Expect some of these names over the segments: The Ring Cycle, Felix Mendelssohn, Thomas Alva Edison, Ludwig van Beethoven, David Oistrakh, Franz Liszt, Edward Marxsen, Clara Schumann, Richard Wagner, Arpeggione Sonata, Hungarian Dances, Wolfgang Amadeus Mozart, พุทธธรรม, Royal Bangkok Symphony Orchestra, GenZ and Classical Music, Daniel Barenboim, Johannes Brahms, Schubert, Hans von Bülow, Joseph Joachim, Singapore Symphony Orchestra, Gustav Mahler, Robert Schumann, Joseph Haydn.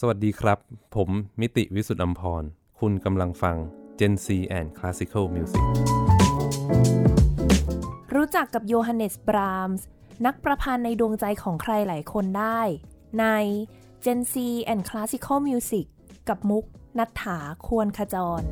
สวัสดีครับผมมิติวิสุทธิ์อัมพรคุณกำลังฟัง GenZ and Classical Music รู้จักกับ Johannes Brahms นักประพันธ์ในดวงใจของใครหลายคนได้ใน GenZ and Classical Music กับมุกนัทธาควรขจร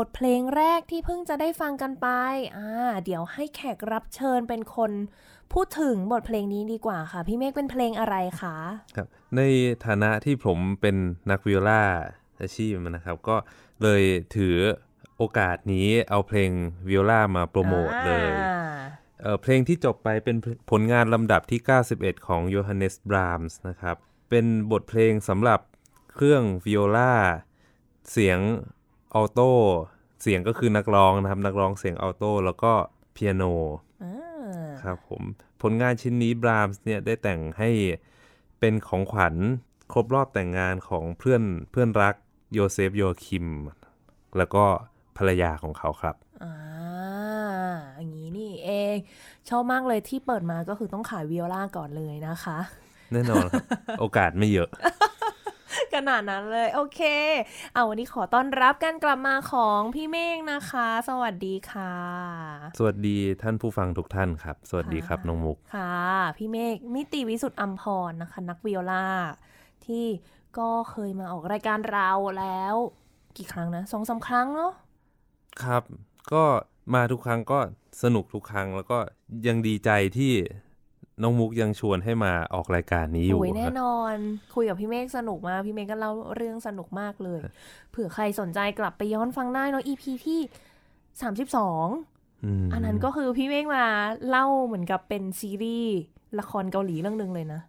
บทเพลงแรกที่เพิ่งจะได้ฟังกันไปเดี๋ยวให้แขกรับเชิญเป็นคนพูดถึงบทเพลงนี้ดีกว่าค่ะพี่เมฆเป็นเพลงอะไรคะครับในฐานะที่ผมเป็นนักไวโอลาอาชีพนะครับก็เลยถือโอกาสนี้เอาเพลงไวโอลามาโปรโมทเลยเพลงที่จบไปเป็นผลงานลำดับที่91ของ Johannes Brahms นะครับเป็นบทเพลงสำหรับเครื่องไวโอลาเสียงออโต้เสียงก็คือนักร้องนะครับนักร้องเสียงออโต้แล้วก็เปียโนครับผมผลงานชิ้นนี้บรามส์เนี่ยได้แต่งให้เป็นของขวัญครบรอบแต่งงานของเพื่อนรักโยเซฟโยคิมแล้วก็ภรรยาของเขาครับอย่างนี้นี่เองชอบมากเลยที่เปิดมาก็คือต้องขายไวโอลาก่อนเลยนะคะแน่นอนครับ โอกาสไม่เยอะ ขนาดนั้นเลยโอเควันนี้ขอต้อนรับการกลับมาของพี่เมฆนะคะสวัสดีค่ะสวัสดีท่านผู้ฟังทุกท่านครับสวัสดีครับน้องมุกค่ะพี่เมฆมิติวิสุทธิ์อัมพรนะคะนักไวโอลาที่ก็เคยมาออกรายการเราแล้วกี่ครั้งนะ 2-3 ครั้งเนาะครับก็มาทุกครั้งก็สนุกทุกครั้งแล้วก็ยังดีใจที่น้องมุกยังชวนให้มาออกรายการนี้อยู่แน่นอนคุยกับพี่เมฆสนุกมากพี่เมฆก็เล่าเรื่องสนุกมากเลยเผื่อใครสนใจกลับไปย้อนฟังได้เนาะ EP ที่ 32 อันนั้นก็คือพี่เมฆมาเล่าเหมือนกับเป็นซีรีส์ละครเกาหลีเรื่องนึงเลยนะ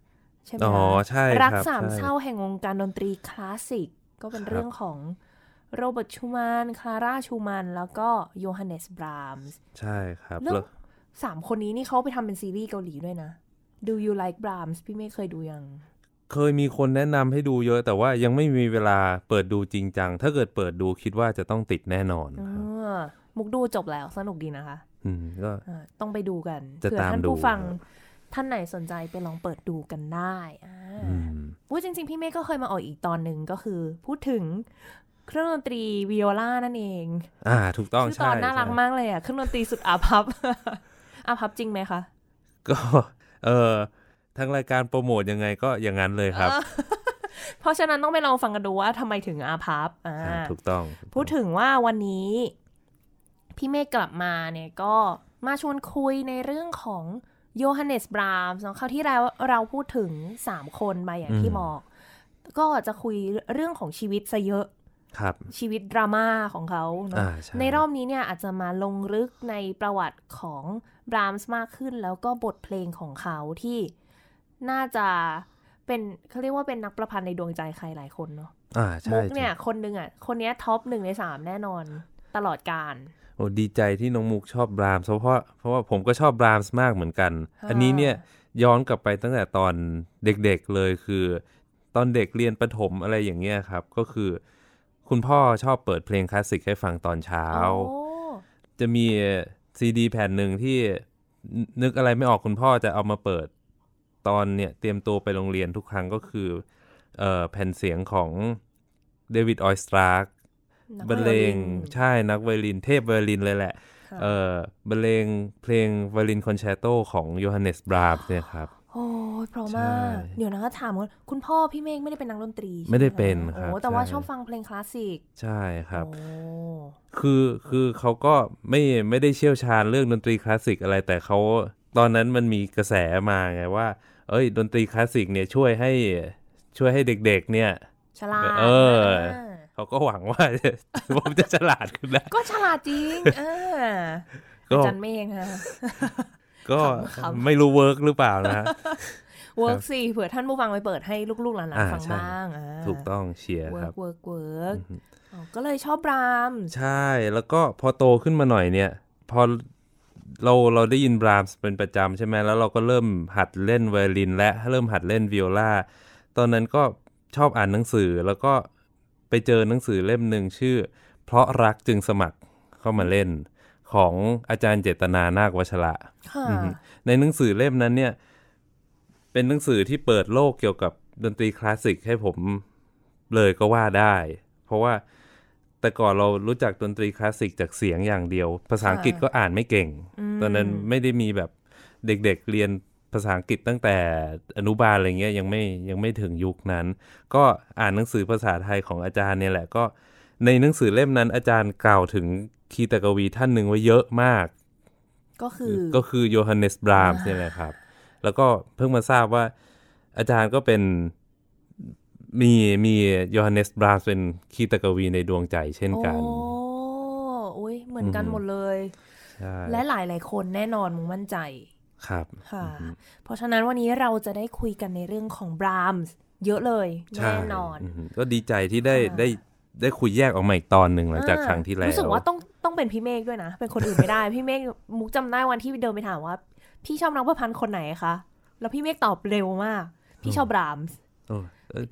ใช่ไหมอ๋อใช่ครับรักสามเศร้าแห่งวงการดนตรีคลาสสิกก็เป็นเรื่องของโรเบิร์ตชูแมนคลาร่าชูแมนแล้วก็โยฮันเนสบรามส์ใช่ครับแล้วสามคนนี้นี่เขาไปทำเป็นซีรีส์เกาหลีด้วยนะ Do You Like Brahms พี่ไม่เคยดูยังเคยมีคนแนะนำให้ดูเยอะแต่ว่ายังไม่มีเวลาเปิดดูจริงจังถ้าเกิดเปิดดูคิดว่าจะต้องติดแน่นอนมุกดูจบแล้วสนุกดีนะคะก็ต้องไปดูกันเผื่อท่านผู้ฟังท่านไหนสนใจไปลองเปิดดูกันได้ว่าจริงๆพี่เมฆก็เคยมาออกอีกตอนหนึ่งก็คือพูดถึงเครื่องดนตรีวิโอลานั่นเองถูกต้องใช่ตอนน่ารักมากเลยอ่ะเครื่องดนตรีสุดอาภัพ อาภัพจริงไหมคะก็ทางรายการโปรโมทยังไงก็อย่างนั้นเลยครับ เพราะฉะนั้นต้องไปลองฟังกันดูว่าทำไมถึงอาภัพถูกต้องพูดถึงว่าวันนี้พี่เมฆกลับมาเนี่ยก็มาชวนคุยในเรื่องของโยฮันเนสบรามส์คราวที่เราพูดถึง3คนมาอย่างที่บอกก็จะคุยเรื่องของชีวิตซะเยอะชีวิตดราม่าของเขาเนาะในรอบนี้เนี่ยอาจจะมาลงลึกในประวัติของบรามส์มากขึ้นแล้วก็บทเพลงของเขาที่น่าจะเป็นเขาเรียกว่าเป็นนักประพันธ์ในดวงใจใครหลายคนเนาะมุกเนี่ยคนนึงอ่ะคนนี้ท็อป1ใน3แน่นอนตลอดกาลโอ้ดีใจที่น้องมุกชอบบรามส์เพราะว่าผมก็ชอบบรามส์มากเหมือนกันอันนี้เนี่ยย้อนกลับไปตั้งแต่ตอนเด็กๆเลยคือตอนเด็กเรียนประถมอะไรอย่างเงี้ยครับก็คือคุณพ่อชอบเปิดเพลงคลาสสิกให้ฟังตอนเช้าจะมีซีดีแผ่นหนึ่งที่นึกอะไรไม่ออกคุณพ่อจะเอามาเปิดตอนเนี่ยเตรียมตัวไปโรงเรียนทุกครั้งก็คือแผ่นเสียงของ David Oistrakh บรรเลงใช่นักไวโอลินเทพไวโอลินเลยแหละบรรเลงเพลงไวโอลินคอนแชร์โตของ Johannes Brahms เนี่ยครับโอ้ยเพราะมากเดี๋ยวนะถามว่าคุณพ่อพี่เมฆไม่ได้เป็นนักดนตรีไม่ได้เป็นครับแต่ว่าชอบฟังเพลงคลาสสิกใช่ครับคือเขาก็ไม่ได้เชี่ยวชาญเรื่องดนตรีคลาสสิกอะไรแต่เขาตอนนั้นมันมีกระแสมาไงว่าเอ้ยดนตรีคลาสสิกเนี่ยช่วยให้เด็กๆเนี่ยฉลาดเขาก็หวังว่าผมจะฉลาดขึ้นแล้วก็ฉลาดจริงอาจารย์เมฆค่ะก็ไม่รู้เวิร์กหรือเปล่านะเวิร์กสิเผื่อท่านผู้ฟังไปเปิดให้ลูกๆหลานๆฟังบ้างถูกต้องเชียร์ครับเวิร์กก็เลยชอบบรามส์ใช่แล้วก็พอโตขึ้นมาหน่อยเนี่ยพอเราได้ยินบรามส์เป็นประจำใช่ไหมแล้วเราก็เริ่มหัดเล่นไวโอลินและเริ่มหัดเล่นวิโอลาตอนนั้นก็ชอบอ่านหนังสือแล้วก็ไปเจอหนังสือเล่มหนึ่งชื่อเพราะรักจึงสมัครเข้ามาเล่นของอาจารย์เจตนานาควชระในหนังสือเล่มนั้นเนี่ยเป็นหนังสือที่เปิดโลกเกี่ยวกับดนตรีคลาสสิกให้ผมเลยก็ว่าได้เพราะว่าแต่ก่อนเรารู้จักดนตรีคลาสสิกจากเสียงอย่างเดียวภาษาอังกฤษก็อ่านไม่เก่งตอนนั้นไม่ได้มีแบบเด็กๆเรียนภาษาอังกฤษตั้งแต่อนุบาลอะไรเงี้ยยังไม่ถึงยุคนั้นก็อ่านหนังสือภาษาไทยของอาจารย์เนี่ยแหละก็ในหนังสือเล่มนั้นอาจารย์กล่าวถึงคีตกวีท่านหนึ่งไว้เยอะมากก็คือโยฮันเนสบรามส์นี่แหละครับแล้วก็เพิ่งมาทราบว่าอาจารย์ก็เป็นมีโยฮันเนสบรามส์เป็นคีตกวีในดวงใจเช่นกันโอ้ยเหมือนกันหมดเลยและหลายๆคนแน่นอนมั่นใจครับค่ะเพราะฉะนั้นวันนี้เราจะได้คุยกันในเรื่องของบรามส์เยอะเลยแน่นอนก็ดีใจที่ได้คุยแยกออกมาอีกตอนหนึ่งหลังจากครั้งที่แล้วรู้สึกว่าต้องเป็นพี่เมฆด้วยนะเป็นคนอื่นไม่ได้ พี่เมฆมุกจำได้วันที่เดินไปถามว่าพี่ชอบนักประพันธ์คนไหนคะแล้วพี่เมฆตอบเร็วมากพี่ชอบบรามส์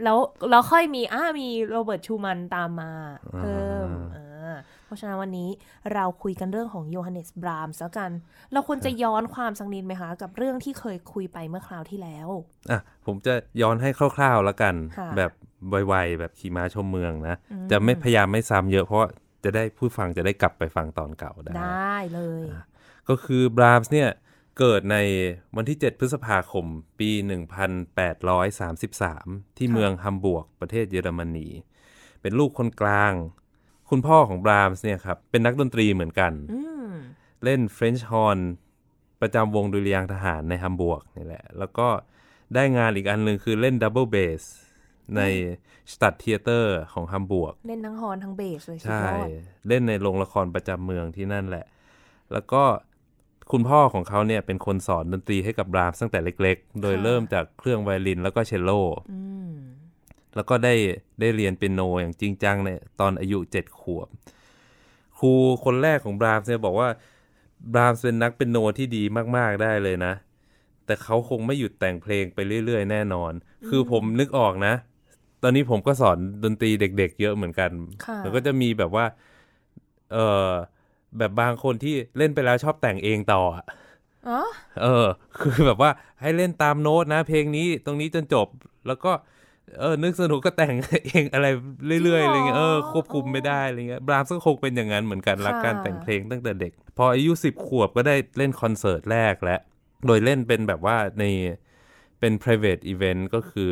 แล้วค่อยมีโรเบิร์ตชูแมนตามมาเพิ่มเพราะฉะนั้นวันนี้เราคุยกันเรื่องของโยฮันเนสบรามส์แล้วกันเราควรจะย้อนความสังนินไหมคะกับเรื่องที่เคยคุยไปเมื่อคราวที่แล้วอ่ะผมจะย้อนให้คร่าวๆแล้วกันแบบไวๆแบบขี่ม้าชมเมืองนะจะไม่พยายามไม่ซ้ำเยอะเพราะจะได้ผู้ฟังจะได้กลับไปฟังตอนเก่าได้เลยก็คือบรามส์เนี่ยเกิดในวันที่7พฤษภาคมปี1833ที่เมืองฮัมบูร์กประเทศเยอรมนีเป็นลูกคนกลางคุณพ่อของบรามส์เนี่ยครับเป็นนักดนตรีเหมือนกันเล่นเฟรนช์ฮอร์นประจำวงดุริยางค์ทหารในฮัมบูร์กนี่แหละแล้วก็ได้งานอีกอันหนึ่งคือเล่นดับเบิลเบสในสตัดเธียเตอร์ของฮัมบูร์กเล่นทั้งฮอร์นทั้งเบสเลยใช่เล่นในโรงละครประจำเมืองที่นั่นแหละ แล้วก็คุณพ่อของเขาเนี่ยเป็นคนสอนดนตรีให้กับบราห์มส์ตั้งแต่เล็กๆโดยเริ่มจากเครื่องไวโอลินแล้วก็เชลโลแล้วก็ได้เรียนเปียโนอย่างจริงจังเนี่ยตอนอายุ7ขวบครูคนแรกของบราห์มส์เนี่ยบอกว่าบราห์มส์เป็นนักเปียโนที่ดีมากๆได้เลยนะแต่เขาคงไม่หยุดแต่งเพลงไปเรื่อยๆแน่นอนคือผมนึกออกนะตอนนี้ผมก็สอนดนตรีเด็กๆเยอะเหมือนกันแล้วก็จะมีแบบว่าแบบบางคนที่เล่นไปแล้วชอบแต่งเองต่อคือแบบว่าให้เล่นตามโน้ตนะเพลงนี้ตรงนี้จนจบแล้วก็นึกสนุกก็แต่งเองอะไรเรื่อยๆอะไรเงี้ยควบคุมไม่ได้อะไรเงี้ยบราห์มส์ก็คงเป็นอย่างนั้นเหมือนกันรักการแต่งเพลงตั้งแต่เด็กพออายุ10ขวบก็ได้เล่นคอนเสิร์ตแรกและโดยเล่นเป็นแบบว่าในเป็น private event ก็คือ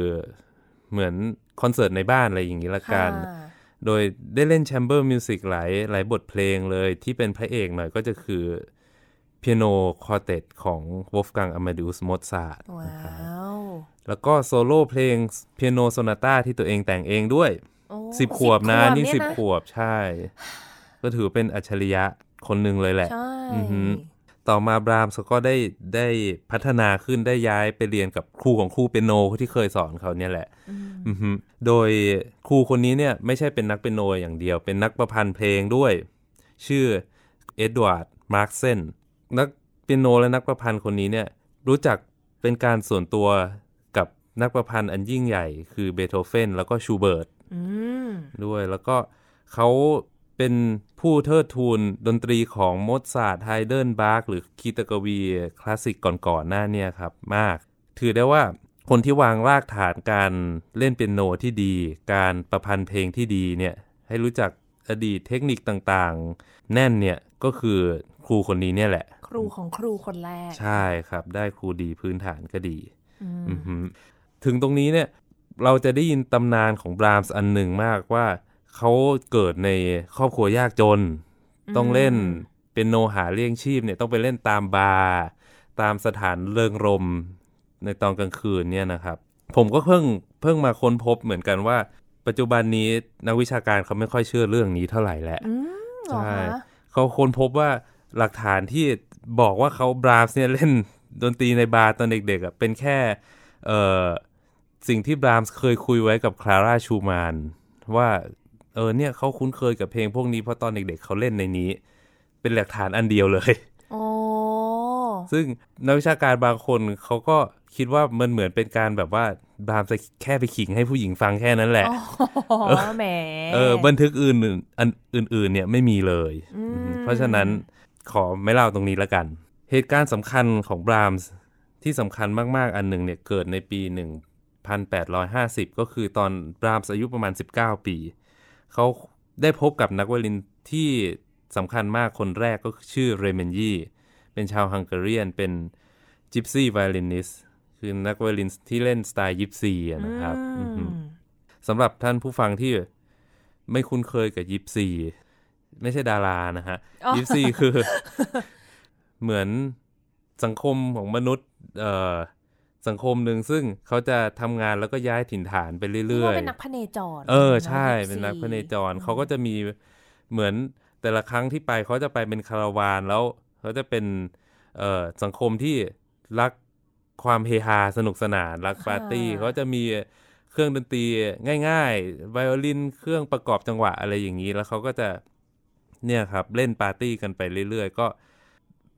เหมือนคอนเสิร์ตในบ้านอะไรอย่างนี้ละกันโดยได้เล่น chamber music หลายบทเพลงเลยที่เป็นพระเอกหน่อยก็จะคือเปียโนคอร์เต็ตของวอล์ฟกังอะมาเดอุสโมซาร์ทแล้วก็โซโล่เพลงเปียโนโซนาต้าที่ตัวเองแต่งเองด้วย10ขวบนะนี่10ขวบใช่ก็ถือเป็นอัจฉริยะคนหนึ่งเลยแหละต่อมาบราห์มส์ก็ได้พัฒนาขึ้นได้ย้ายไปเรียนกับครูของครูเปียโนที่เคยสอนเขาเนี่ยแหละโดยครูคนนี้เนี่ยไม่ใช่เป็นนักเปียโนอย่างเดียวเป็นนักประพันธ์เพลงด้วยชื่อเอ็ดวาร์ดมาร์กเซนนักเปียโนและนักประพันธ์คนนี้เนี่ยรู้จักเป็นการส่วนตัวกับนักประพันธ์อันยิ่งใหญ่คือเบโธเฟนแล้วก็ชูเบิร์ตด้วยแล้วก็เขาเป็นผู้เทิดทูนดนตรีของโมซาร์ทไฮเดนบาร์กหรือคีตกวีคลาสสิกก่อนๆหน้าเนี่ยครับมากถือได้ว่าคนที่วางรากฐานการเล่นเปียโนที่ดีการประพันธ์เพลงที่ดีเนี่ยให้รู้จักอดีตเทคนิคต่างๆแน่นเนี่ยก็คือครูคนนี้เนี่ยแหละครูของครูคนแรกใช่ครับได้ครูดีพื้นฐานก็ดีถึงตรงนี้เนี่ยเราจะได้ยินตำนานของบราห์มส์อันหนึ่งมากว่าเขาเกิดในครอบครัวยากจนต้องเล่นเปียโนหาเลี้ยงชีพเนี่ยต้องไปเล่นตามบาร์ตามสถานเริงรมย์ในตอนกลางคืนเนี่ยนะครับผมก็เพิ่งมาค้นพบเหมือนกันว่าปัจจุบันนี้นักวิชาการเขาไม่ค่อยเชื่อเรื่องนี้เท่าไหร่แหละใช่เขาค้นพบว่าหลักฐานที่บอกว่าเขาบราห์มส์เนี่ยเล่นดนตรีในบาร์ตอนเด็กๆเป็นแค่สิ่งที่บราห์มส์เคยคุยไว้กับคลาร่าชูมานว่าเนี่ยเขาคุ้นเคยกับเพลงพวกนี้เพราะตอนเด็กๆเขาเล่นในนี้เป็นหลักฐานอันเดียวเลยซึ่งนักวิชาการบางคนเขาก็คิดว่ามันเหมือนเป็นการแบบว่าบราห์มส์แค่ไปขิงให้ผู้หญิงฟังแค่นั้นแหละแหมบันทึกอื่นเนี่ยไม่มีเลยเพราะฉะนั้นขอไม่เล่าตรงนี้ละกันเหตุการณ์สำคัญของบราห์มส์ที่สำคัญมากๆอันหนึ่งเนี่ยเกิดในปี1850ก็คือตอนบราห์มส์อายุประมาณ19ปีเขาได้พบกับนักไวโอลินที่สำคัญมากคนแรกก็ชื่อเรเมนยีเป็นชาวฮังการีเป็นจิปซีไวโอลินิสคือนักไวโอลินที่เล่นสไตล์ยิปซีนะครับสำหรับท่านผู้ฟังที่ไม่คุ้นเคยกับยิปซีไม่ใช่ดารานะฮะยิปซีคือ เหมือนสังคมของมนุษย์สังคมหนึ่งซึ่งเขาจะทำงานแล้วก็ย้ายถิ่นฐานไปเรื่อยๆเป็นนักพเนจรใช่เป็นนักพเนจรเขาก็จะมีเหมือนแต่ละครั้งที่ไปเขาจะไปเป็นคาราวานแล้วเขาจะเป็นสังคมที่รักความเฮฮาสนุกสนานรักปาร์ตี้เขาจะมีเครื่องดนตรีง่ายๆไวโอลินเครื่องประกอบจังหวะอะไรอย่างนี้แล้วเขาก็จะเนี่ยครับเล่นปาร์ตี้กันไปเรื่อยๆก็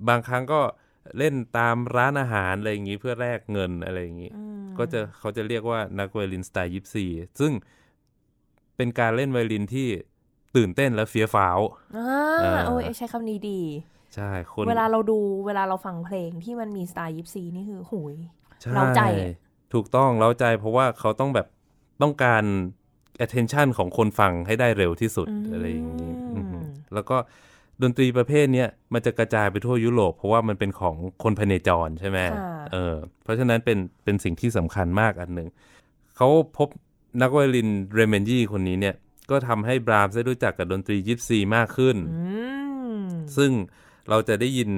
บางครั้งก็เล่นตามร้านอาหารอะไรอย่างนี้เพื่อแลกเงินอะไรอย่างนี้ก็จะเขาจะเรียกว่านักไวโอลินสไตล์ยิปซีซึ่งเป็นการเล่นไวโอลินที่ตื่นเต้นและเฟี้ยวฟ้าวโอ้ยใช้คำนี้ดีใช่คนเวลาเราฟังเพลงที่มันมีสไตล์ยิปซีนี่คือโหยเร้าใจถูกต้องเร้าใจเพราะว่าเขาต้องแบบต้องการ attention ของคนฟังให้ได้เร็วที่สุดอะไรอย่างนี้แล้วก็ดนตรีประเภทเนี้ยมันจะกระจายไปทั่วยุโรปเพราะว่ามันเป็นของคนพเนจรใช่ไหมเพราะฉะนั้นเป็นสิ่งที่สำคัญมากอันหนึ่งเขาพบนักไวโอลินเรเมนยีคนนี้เนี่ยก็ทำให้บราห์มส์ได้รู้จักกับดนตรียิปซีมากขึ้นซึ่งเราจะได้ยิน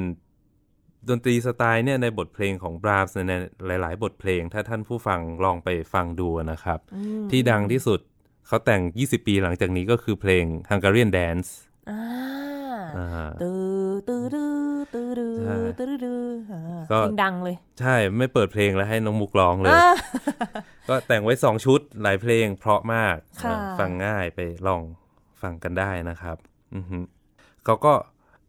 ดนตรีสไตล์เนี่ยในบทเพลงของบราห์มส์ในหลายๆบทเพลงถ้าท่านผู้ฟังลองไปฟังดูนะครับที่ดังที่สุดเขาแต่ง20ปีหลังจากนี้ก็คือเพลง Hungarian Danceตื้อตื้อตื้อ ก็ดังเลยใช่ไม่เปิดเพลงแล้วให้น้องมุกร้องเลยก็แต่งไว้2ชุดหลายเพลงเพราะมากฟังง่ายไปลองฟังกันได้นะครับเขาก็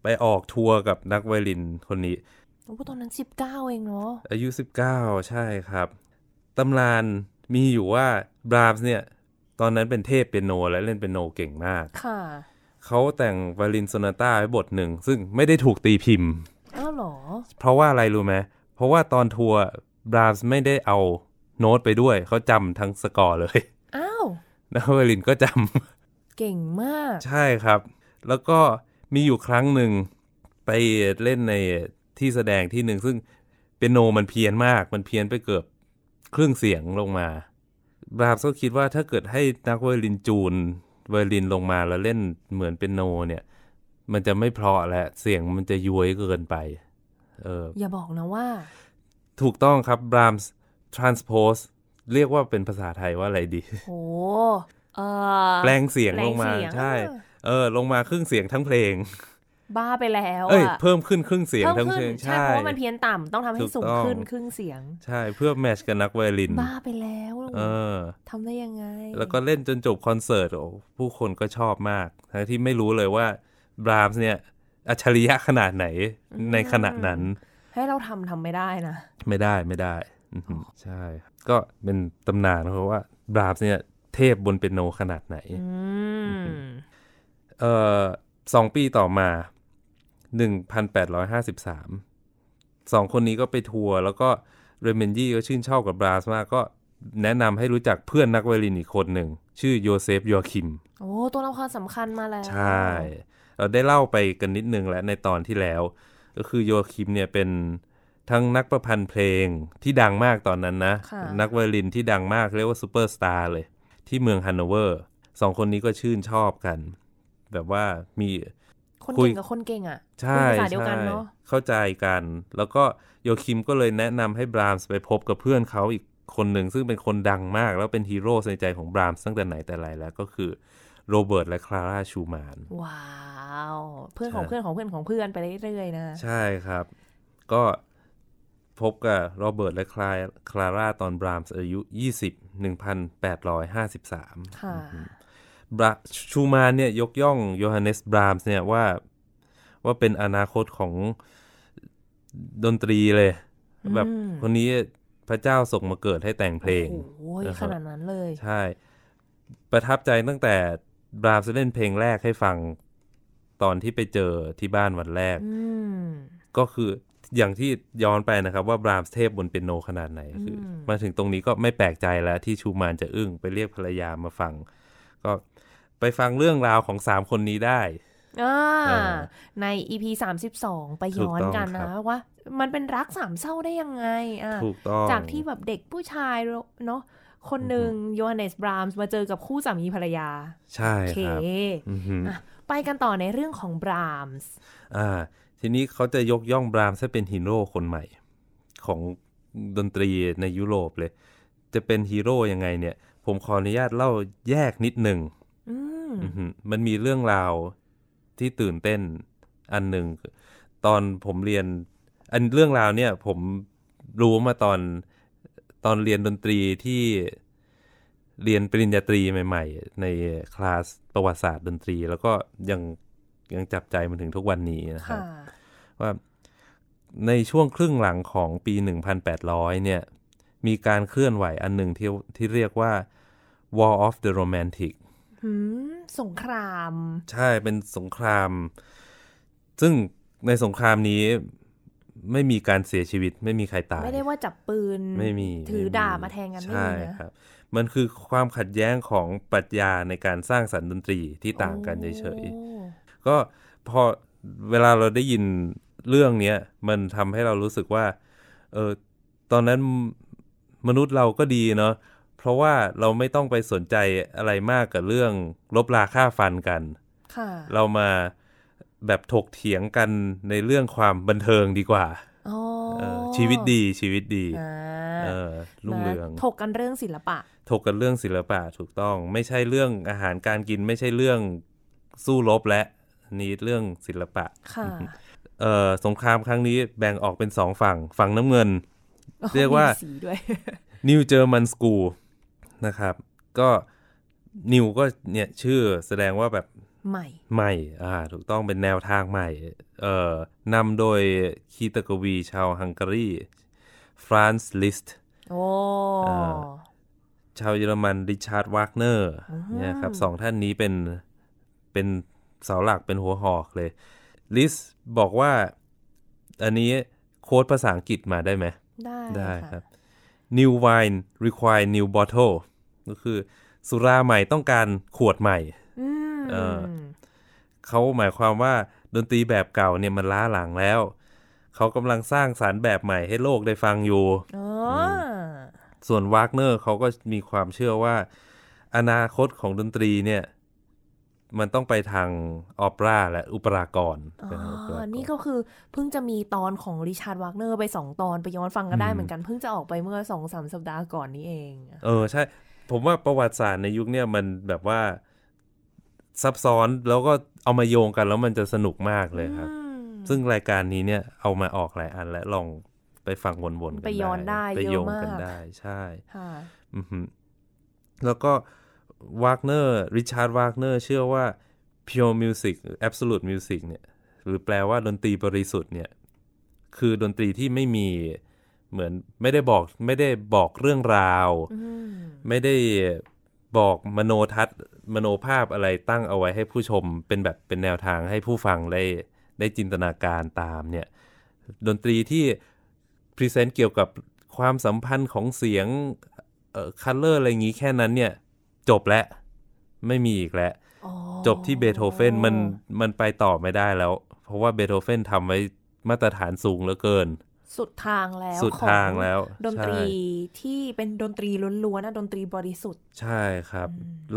ไปออกทัวร์กับนักไวโอลินคนนี้โอ้ตอนนั้น19เองเนาะอายุ19ใช่ครับตำนานมีอยู่ว่าบราห์มส์เนี่ยตอนนั้นเป็นเทพเปียโนและเล่นเปียโนเก่งมากค่ะเขาแต่งไวโอลินโซนาต้าไว้บทหนึ่งซึ่งไม่ได้ถูกตีพิมพ์อ้าวเหรอเพราะว่าอะไรรู้ไหมเพราะว่าตอนทัวร์บราห์มส์ไม่ได้เอาโน้ตไปด้วยเขาจำทั้งสกอร์เลยอ้าวนักไวโอลินก็จำเก่งมากใช่ครับแล้วก็มีอยู่ครั้งหนึ่งไปเล่นในที่แสดงที่หนึ่งซึ่งเปียโนมันเพี้ยนมากมันเพี้ยนไปเกือบครึ่งเสียงลงมาบราห์มส์ก็คิดว่าถ้าเกิดให้นักไวโอลินจูนไวโอลินลงมาแล้วเล่นเหมือนเปียโนเนี่ยมันจะไม่เพราะและเสียงมันจะย้วยเกินไปอย่าบอกนะว่าถูกต้องครับบราห์มส์ทรานสโพสเรียกว่าเป็นภาษาไทยว่าอะไรดีโอ้แปลงเสียงลงมาใช่ลงมาครึ่งเสียงทั้งเพลงบ้าไปแล้วเพิ่มขึ้นครึ่งเสียงทั้งเพลงใช่เพราะมันเพี้ยนต่ำต้องทำให้สูงขึ้นครึ่งเสียงใช่เพื่อแมทช์กับนักไวโอลินบ้าไปแล้วทำได้ยังไงแล้วก็เล่นจนจบคอนเสิร์ตโอ้ผู้คนก็ชอบมากทั้งที่ไม่รู้เลยว่าบราห์มส์เนี่ยอัจฉริยะขนาดไหนในขณะนั้นให้เราทำไม่ได้นะไม่ได้ใช่ก็เป็นตำนานเพราะว่าบราห์มส์เนี่ยเทพบนเปียโนขนาดไหน2ปีต่อมา1853 2คนนี้ก็ไปทัวร์แล้วก็เรเมนยี่ก็ชื่นชอบกับบราห์มส์มากก็แนะนำให้รู้จักเพื่อนนักไวโอลินอีกคนหนึ่งชื่อโยเซฟโยคิมโอ้ตัวละครสำคัญมาแล้วใช่เราได้เล่าไปกันนิดนึงแล้วในตอนที่แล้วก็คือโยคิมเนี่ยเป็นทั้งนักประพันธ์เพลงที่ดังมากตอนนั้นนะนักไวโอลินที่ดังมากเรียกว่าซูเปอร์สตาร์เลยที่เมืองฮันโนเวอร์2คนนี้ก็ชื่นชอบกันแบบว่ามีคนเก่งกับคนเก่งอ่ะใช่ใช่เข้าใจกันแล้วก็โยคิมก็เลยแนะนำให้บราห์มส์ไปพบกับเพื่อนเขาอีกคนหนึ่งซึ่งเป็นคนดังมากแล้วเป็นฮีโร่ในใจของบราห์มส์ตั้งแต่ไหนแต่ไรแล้วก็คือโรเบิร์ตและคลาร่าชูมานว้าวเพื่อนของเพื่อนของเพื่อนของเพื่อนไปเรื่อยๆนะใช่ครับก็พบกับโรเบิร์ตและคลาร่าตอนบราห์มส์อายุ1853ค่ะชูมานเนี่ยยกย่องโยฮันเนสบราห์มส์เนี่ยว่าเป็นอนาคตของดนตรีเลยแบบคนนี้พระเจ้าส่งมาเกิดให้แต่งเพลงโอ้ยขนาดนั้นเลยใช่ประทับใจตั้งแต่บราห์มส์เล่นเพลงแรกให้ฟังตอนที่ไปเจอที่บ้านวันแรกก็คืออย่างที่ย้อนไปนะครับว่าบราห์มส์เทพบนเปียโนขนาดไหนคือมาถึงตรงนี้ก็ไม่แปลกใจแล้วที่ชูมานจะอึ้งไปเรียกภรรยามาฟังก็ไปฟังเรื่องราวของ3คนนี้ได้ใน EP 32ไปย้อนกันนะว่ามันเป็นรักสามเศร้าได้ยังไงถูกต้องจากที่แบบเด็กผู้ชายเนาะคนหนึ่งโยฮันเนสบรามส์มาเจอกับคู่สามีภรรยาใช่ครับไปกันต่อในเรื่องของบรามส์ทีนี้เขาจะยกย่องบรามส์ให้เป็นฮีโร่คนใหม่ของดนตรีในยุโรปเลยจะเป็นฮีโร่ยังไงเนี่ยผมขออนุญาตเล่าแยกนิดหนึ่งมันมีเรื่องราวที่ตื่นเต้นอันหนึ่งตอนผมเรียนอันเรื่องราวเนี่ยผมรู้มาตอนเรียนดนตรีที่เรียนปริญญาตรีใหม่ๆในคลาสประวัติศาสตร์ดนตรีแล้วก็ยังจับใจมาถึงทุกวันนี้นะครับว่าในช่วงครึ่งหลังของปี 1800 เนี่ยมีการเคลื่อนไหวอันหนึ่งที่เรียกว่า War of the Romantic สงครามใช่เป็นสงครามซึ่งในสงครามนี้ไม่มีการเสียชีวิตไม่มีใครตายไม่ได้ว่าจับปืนไม่มีถือดาบมาแทงกันไม่มีนะครับมันคือความขัดแย้งของปรัชญาในการสร้างสรรค์ดนตรีที่ต่างกันเฉยๆก็พอเวลาเราได้ยินเรื่องนี้มันทำให้เรารู้สึกว่าตอนนั้นมนุษย์เราก็ดีเนาะเพราะว่าเราไม่ต้องไปสนใจอะไรมากกับเรื่องลบราฆ่าฟันกันเรามาแบบถกเถียงกันในเรื่องความบันเทิงดีกว่าชีวิตดีรุ่งเรืองถกกันเรื่องศิลปะถูกต้องไม่ใช่เรื่องอาหารการกินไม่ใช่เรื่องสู้รบและนี่เรื่องศิลปะ สงครามครั้งนี้แบ่งออกเป็นสองฝั่งน้ำเงินเรียกว่า New German School นะครับก็นิวก็เนี่ยชื่อแสดงว่าแบบใหม่ถูกต้องเป็นแนวทางใหม่นำโดยคีตกวีชาวฮังการีฟรานซ์ลิสต์ชาวเยอรมันริชาร์ดวากเนอร์เนี่ยครับสองท่านนี้เป็นเสาหลักเป็นหัวหอกเลยลิสต์บอกว่าอันนี้โค้ดภาษาอังกฤษมาได้ไหมได้ครับ New wine require new bottle ก็คือสุราใหม่ต้องการขวดใหม่เขาหมายความว่าดนตรีแบบเก่าเนี่ยมันล้าหลังแล้วเขากำลังสร้างสรรค์แบบใหม่ให้โลกได้ฟังอยู่ส่วนวากเนอร์เขาก็มีความเชื่อว่าอนาคตของดนตรีเนี่ยมันต้องไปทางออเปร่าและอุปรากรนี่ก็คือเพิ่งจะมีตอนของริชาร์ดวากเนอร์ไป2ตอนไปย้อนฟังก็ได้เหมือนกันเพิ่งจะออกไปเมื่อ 2-3 สัปดาห์ก่อนนี้เองใช่ผมว่าประวัติศาสตร์ในยุคนี้มันแบบว่าซับซ้อนแล้วก็เอามาโยงกันแล้วมันจะสนุกมากเลยครับซึ่งรายการนี้เนี่ยเอามาออกหลายอันและลองไปฟังวนๆกันไปย้อนได้ไปโยงกันได้ใช่แล้วก็วากเนอร์ริชาร์ดวากเนอร์เชื่อว่า pure music absolute music เนี่ยหรือแปลว่าดนตรีบริสุทธิ์เนี่ยคือดนตรีที่ไม่มีเหมือนไม่ได้บอกเรื่องราวไม่ได้บอกมโนทัศน์มโนภาพอะไรตั้งเอาไว้ให้ผู้ชมเป็นแบบเป็นแนวทางให้ผู้ฟังได้จินตนาการตามเนี่ยดนตรีที่พรีเซนต์เกี่ยวกับความสัมพันธ์ของเสียงคัลเลอร์อะไรอย่างงี้แค่นั้นเนี่ยจบแล้วไม่มีอีกแล้วจบที่เบโธเฟนมันไปต่อไม่ได้แล้วเพราะว่าเบโธเฟนทำไว้มาตรฐานสูงเหลือเกินสุดทางแล้วของดนตรีที่เป็นดนตรีล้วนๆนะดนตรีบริสุทธิ์ใช่ครับ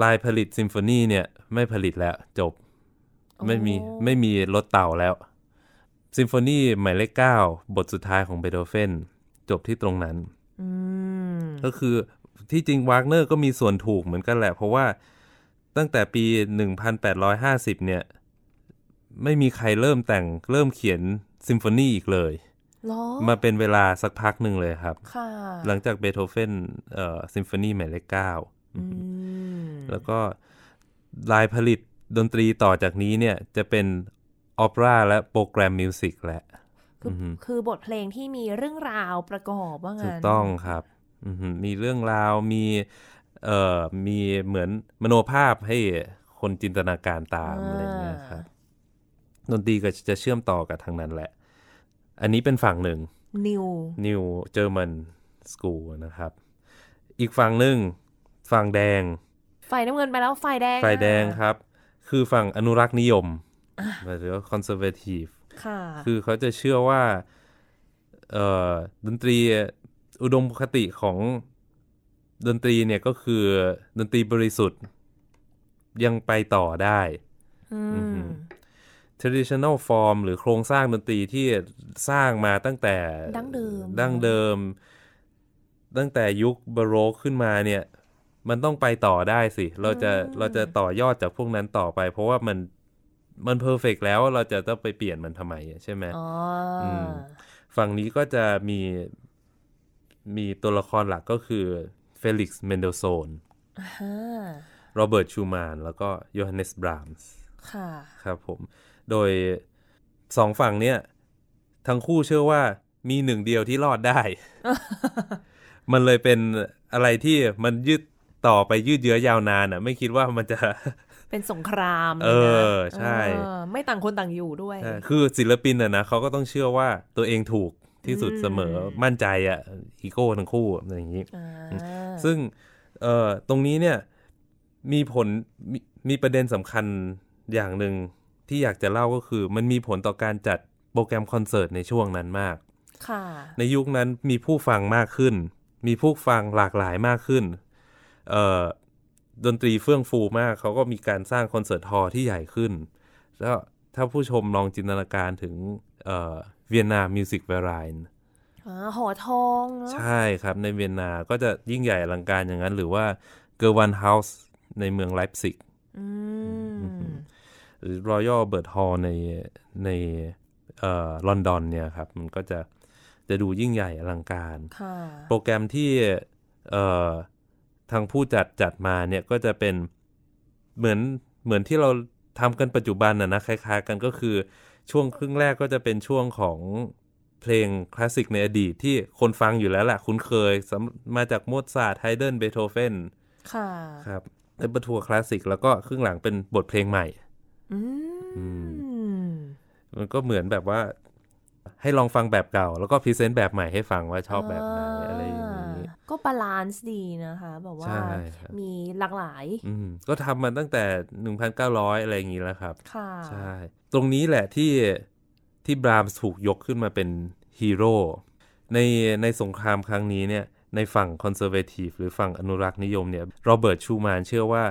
ลายผลิตซิมโฟนีเนี่ยไม่ผลิตแล้วจบไม่มีรถเต่าแล้วซิมโฟนีหมายเลข9บทสุดท้ายของเบโธเฟนจบที่ตรงนั้นก็คือที่จริงวากเนอร์ก็มีส่วนถูกเหมือนกันแหละเพราะว่าตั้งแต่ปี1850เนี่ยไม่มีใครเริ่มเขียนซิมโฟนีอีกเลยมาเป็นเวลาสักพักหนึ่งเลยครับหลังจากเบโธเฟนซิมโฟนีหมายเลข9แล้วก็ลายผลิตดนตรีต่อจากนี้เนี่ยจะเป็นออเปร่าและโปรแกรมมิวสิกแหละคือบทเพลงที่มีเรื่องราวประกอบว่างั้นถูกต้องครับมีเรื่องราวมีเหมือนมโนภาพให้คนจินตนาการตามอะไรเงี้ยครับดนตรีก็จะเชื่อมต่อกับทางนั้นแหละอันนี้เป็นฝั่งหนึ่ง New German School นะครับอีกฝั่งหนึ่งฝั่งแดงฝ่ายน้ำเงินไปแล้วฝ่ายแดงครับคือฝั่งอนุรักษ์นิยมหรือว่า conservative คือเขาจะเชื่อว่าดนตรีอุดมคติของดนตรีเนี่ยก็คือดนตรีบริสุทธิ์ยังไปต่อได้ traditional form หรือโครงสร้างดนตรีที่สร้างมาตั้งแต่ดั้งเดิมตั้งแต่ยุคบาโรกขึ้นมาเนี่ยมันต้องไปต่อได้สิเราจะต่อยอดจากพวกนั้นต่อไปเพราะว่ามันเพอร์เฟกต์แล้วเราจะต้องไปเปลี่ยนมันทำไมใช่ไหมฝั่งนี้ก็จะมีตัวละครหลักก็คือเฟลิกซ์เมนเดลโซนโรเบิร์ตชูมานแล้วก็โยฮันเนสบรามส์ครับผมโดยสองฝั่งเนี่ยทั้งคู่เชื่อว่ามีหนึ่งเดียวที่รอดได้ มันเลยเป็นอะไรที่มันยืดต่อไปยืดเยื้อยาวนานอ่ะไม่คิดว่ามันจะ เป็นสงครามใช่ไม่ต่างคนต่างอยู่ด้วยคือศิลปินนะเขาก็ต้องเชื่อว่าตัวเองถูกที่สุดเสมอมั่นใจอ่ะอีโก้ทั้งคู่อะไรอย่างนี้ซึ่งตรงนี้เนี่ยมีผล มีประเด็นสำคัญอย่างหนึ่งที่อยากจะเล่าก็คือมันมีผลต่อการจัดโปรแกรมคอนเสิร์ตในช่วงนั้นมากในยุคนั้นมีผู้ฟังมากขึ้นมีผู้ฟังหลากหลายมากขึ้นดนตรีเฟื่องฟูมากเขาก็มีการสร้างคอนเสิร์ตฮอลล์ที่ใหญ่ขึ้นแล้วถ้าผู้ชมลองจินตนาการถึงเวียนนามิวสิกแวร์ไลน์หอทองใช่ครับในเวียนนาก็จะยิ่งใหญ่อลังการอย่างนั้นหรือว่าเกอร์วันเฮาส์ในเมืองไลป์ซิกหรือ Royal Bangkok Hall ใน ลอนดอนเนี่ยครับมันก็จะดูยิ่งใหญ่อลังการโปรแกรมที่ทางผู้จัดมาเนี่ยก็จะเป็นเหมือนที่เราทำกันปัจจุบันนะคล้ายๆกันก็คือช่วงครึ่งแรกก็จะเป็นช่วงของเพลงคลาสสิกในอดีตที่คนฟังอยู่แล้วล่ะคุ้นเคยมาจากโมซาร์ทไฮเดนเบโธเฟนค่ะครับเป็นประทัวร์คลาสสิกแล้วก็ครึ่งหลังเป็นบทเพลงใหม่มันก็เหมือนแบบว่าให้ลองฟังแบบเก่าแล้วก็พรีเซนต์แบบใหม่ให้ฟังว่าชอบแบบไหนอะไรอย่างนี้ก็บาลานซ์ดีนะคะแบบว่ามีหลากหลายก็ทำมาตั้งแต่ 1,900 อะไรอย่างนี้แล้วครับค่ะใช่ตรงนี้แหละที่บรามส์ถูกยกขึ้นมาเป็นฮีโร่ในสงครามครั้งนี้เนี่ยในฝั่งคอนเซอร์เวทีฟหรือฝั่งอนุรักษ์นิยมเนี่ยโรเบิร์ตชูมานเชื่อว่า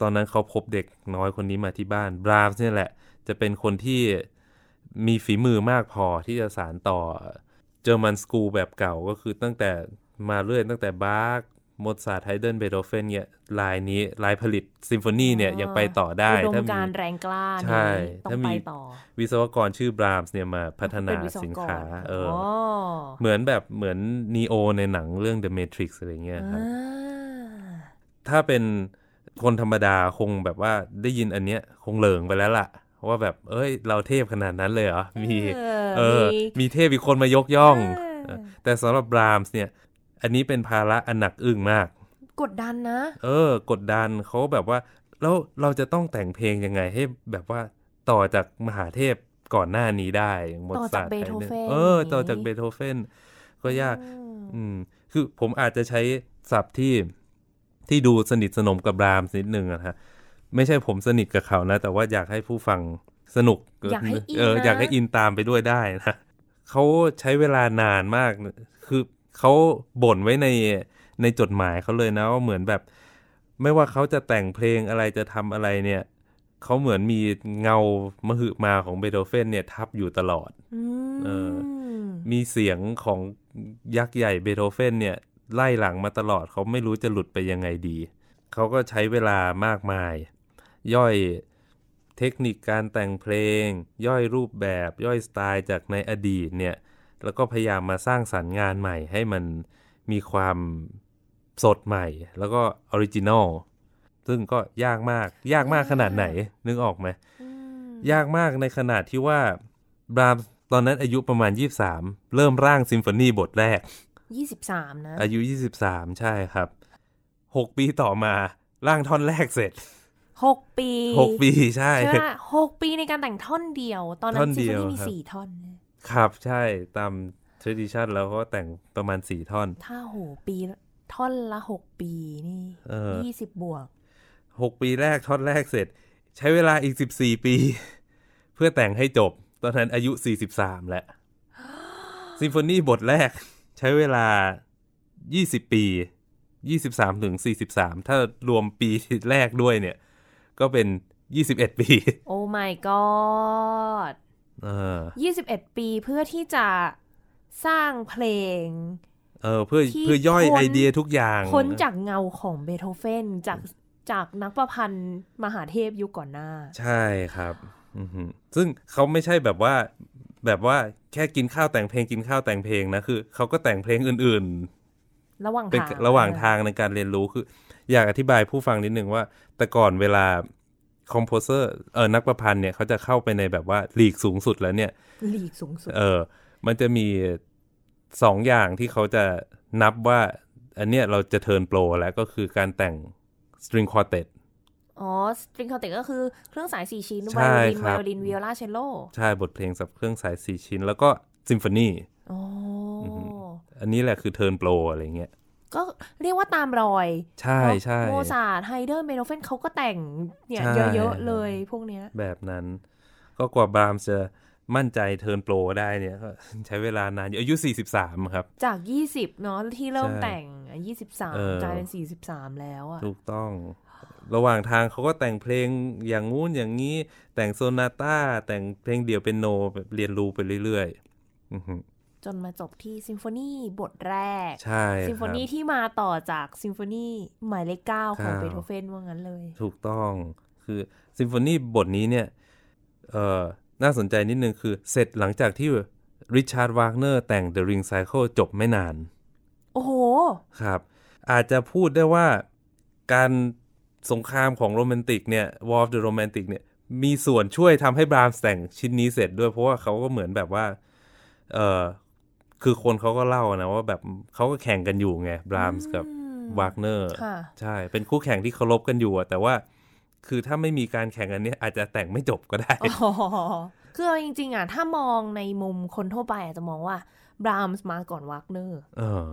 ตอนนั้นเขาพบเด็กน้อยคนนี้มาที่บ้านบรามส์เนี่ยแหละจะเป็นคนที่มีฝีมือมากพอที่จะสานต่อเจอร์มันสกูลแบบเก่าก็คือตั้งแต่มาเรื่อยตั้งแต่บาร์กโมซาร์ทไฮเดนเบโธเฟนเนี่ยลายผลิตซิมโฟนีเนี่ยยังไปต่อได้ถ้ามีการแรงกล้าใช่ถ้ามีวิศวกรชื่อบรามส์เนี่ยมาพัฒนาสินค้าเหมือนนีโอในหนังเรื่อง The Matrix อะไรเงี้ยครับถ้าเป็นคนธรรมดาคงแบบว่าได้ยินอันเนี้ยคงเหลิงไปแล้วล่ะว่าแบบเอ้ยเราเทพขนาดนั้นเลยเหรอมีเทพอีกคนมายกย่องแต่สำหรับบรามส์เนี่ยอันนี้เป็นภาระอันหนักอึ้งมากกดดันนะกดดันเขาแบบว่าแล้วเราจะต้องแต่งเพลงยังไงให้แบบว่าต่อจากมหาเทพก่อนหน้านี้ได้ต่อจากเบโธเฟนต่อจากเบโธเฟนก็ยากคือผมอาจจะใช้ศัพท์ที่ดูสนิทสนมกับบรามส์นิดนึงนะฮะไม่ใช่ผมสนิทกับเขานะแต่ว่าอยากให้ผู้ฟังสนุกอยากให้อินตามไปด้วยได้นะเขาใช้เวลานานมากคือเขาบ่นไว้ในจดหมายเขาเลยนะว่าเหมือนแบบไม่ว่าเขาจะแต่งเพลงอะไรจะทำอะไรเนี่ยเขาเหมือนมีเงามหึมาของเบโธเฟนเนี่ยทับอยู่ตลอดมีเสียงของยักษ์ใหญ่เบโธเฟนเนี่ยไล่หลังมาตลอดเขาไม่รู้จะหลุดไปยังไงดีเขาก็ใช้เวลามากมายย่อยเทคนิคการแต่งเพลงย่อยรูปแบบย่อยสไตล์จากในอดีตเนี่ยแล้วก็พยายามมาสร้างสรรค์งานใหม่ให้มันมีความสดใหม่แล้วก็ออริจินอลซึ่งก็ยากมากขนาดไหนนึกออกไหมยากมากในขนาดที่ว่าบรามส์ตอนนั้นอายุประมาณ23เริ่มร่างซิมโฟนีบทแรก23นะอายุ23ใช่ครับ6ปีต่อมาร่างท่อนแรกเสร็จ6ปีใช่6ปีในการแต่งท่อนเดียวตอนนั้นซิมโฟนีมี4ท่อนครับใช่ตาม tradition แล้วก็แต่งประมาณ4ท่อนถ้าโหปีท่อนละ6ปีนี่20บวก6ปีแรกท่อนแรกเสร็จใช้เวลาอีก14ปีเพื่อแต่งให้จบตอนนั้นอายุ43แล้ว ซิมโฟนีบทแรกใช้เวลา20ปี23ถึง43ถ้ารวมปีแรกด้วยเนี่ยก็เป็น21ปีโอ้ my god21 ปีเพื่อที่จะสร้างเพลงเพื่อย่อยไอเดียทุกอย่างพ้นจากเงาของเบโธเฟนจากนักประพันธ์มหาเทพยุคก่อนหน้าใช่ครับซึ่งเขาไม่ใช่แบบว่าแค่กินข้าวแต่งเพลงนะคือเขาก็แต่งเพลงอื่นๆระหว่างทางในการเรียนรู้คืออยากอธิบายผู้ฟังนิดนึงว่าแต่ก่อนเวลาคอมโพเซอร์นักประพันธ์เนี่ยเขาจะเข้าไปในแบบว่าลีกสูงสุดแล้วเนี่ยลีกสูงสุดมันจะมี2อย่างที่เขาจะนับว่าอันเนี้ยเราจะเทิร์นโปรแล้วก็คือการแต่งสตริงควอเต็ตสตริงควอเต็ตก็คือเครื่องสาย4ชิ้นไวโอลินวิโอลาเชลโลใช่บทเพลงสำหรับเครื่องสาย4ชิ้นแล้วก็ซิมโฟนีอันนี้แหละคือเทิร์นโปรอะไรเงี้ยก็เรียกว่าตามรอยใช่ๆโมซาร์ทไฮเดนเบโธเฟนเขาก็แต่งเนี่ยเยอะๆเลยพวกเนี้ยแบบนั้นก็กว่าบรามส์จะมั่นใจเทิร์นโปรได้เนี่ยก็ใช้เวลานานอายุ43ครับจาก20เนาะที่เริ่มแต่ง23กลายเป็น43แล้วอ่ะถูกต้องระหว่างทางเขาก็แต่งเพลงอย่างงู้นอย่างนี้แต่งโซนาต้าแต่งเพลงเดี่ยวเป็นโนเรียนรู้ไปเรื่อยๆจนมาจบที่ซิมโฟนีบทแรกใช่ซิมโฟนีที่มาต่อจากซิมโฟนีหมายเลข9ของเบโธเฟนว่างั้นเลยถูกต้องคือซิมโฟนีบทนี้เนี่ย น่าสนใจนิดนึงคือเสร็จหลังจากที่ Richard Wagner แต่ง The Ring Cycle จบไม่นานโอ้โหครับอาจจะพูดได้ว่าการสงครามของโรแมนติกเนี่ย War of the Romantic เนี่ยมีส่วนช่วยทำให้บรามส์แต่งชิ้นนี้เสร็จด้วยเพราะว่าเขาก็เหมือนแบบว่าคือคนเขาก็เล่านะว่าแบบเขาก็แข่งกันอยู่ไงบรามส์กับวากเนอร์ใช่เป็นคู่แข่งที่เคารพกันอยู่แต่ว่าคือถ้าไม่มีการแข่งอันนี้อาจจะแต่งไม่จบก็ได้คือจริงๆอ่ะถ้ามองในมุมคนทั่วไปอาจจะมองว่าบรามส์มาก่อนวากเนอร์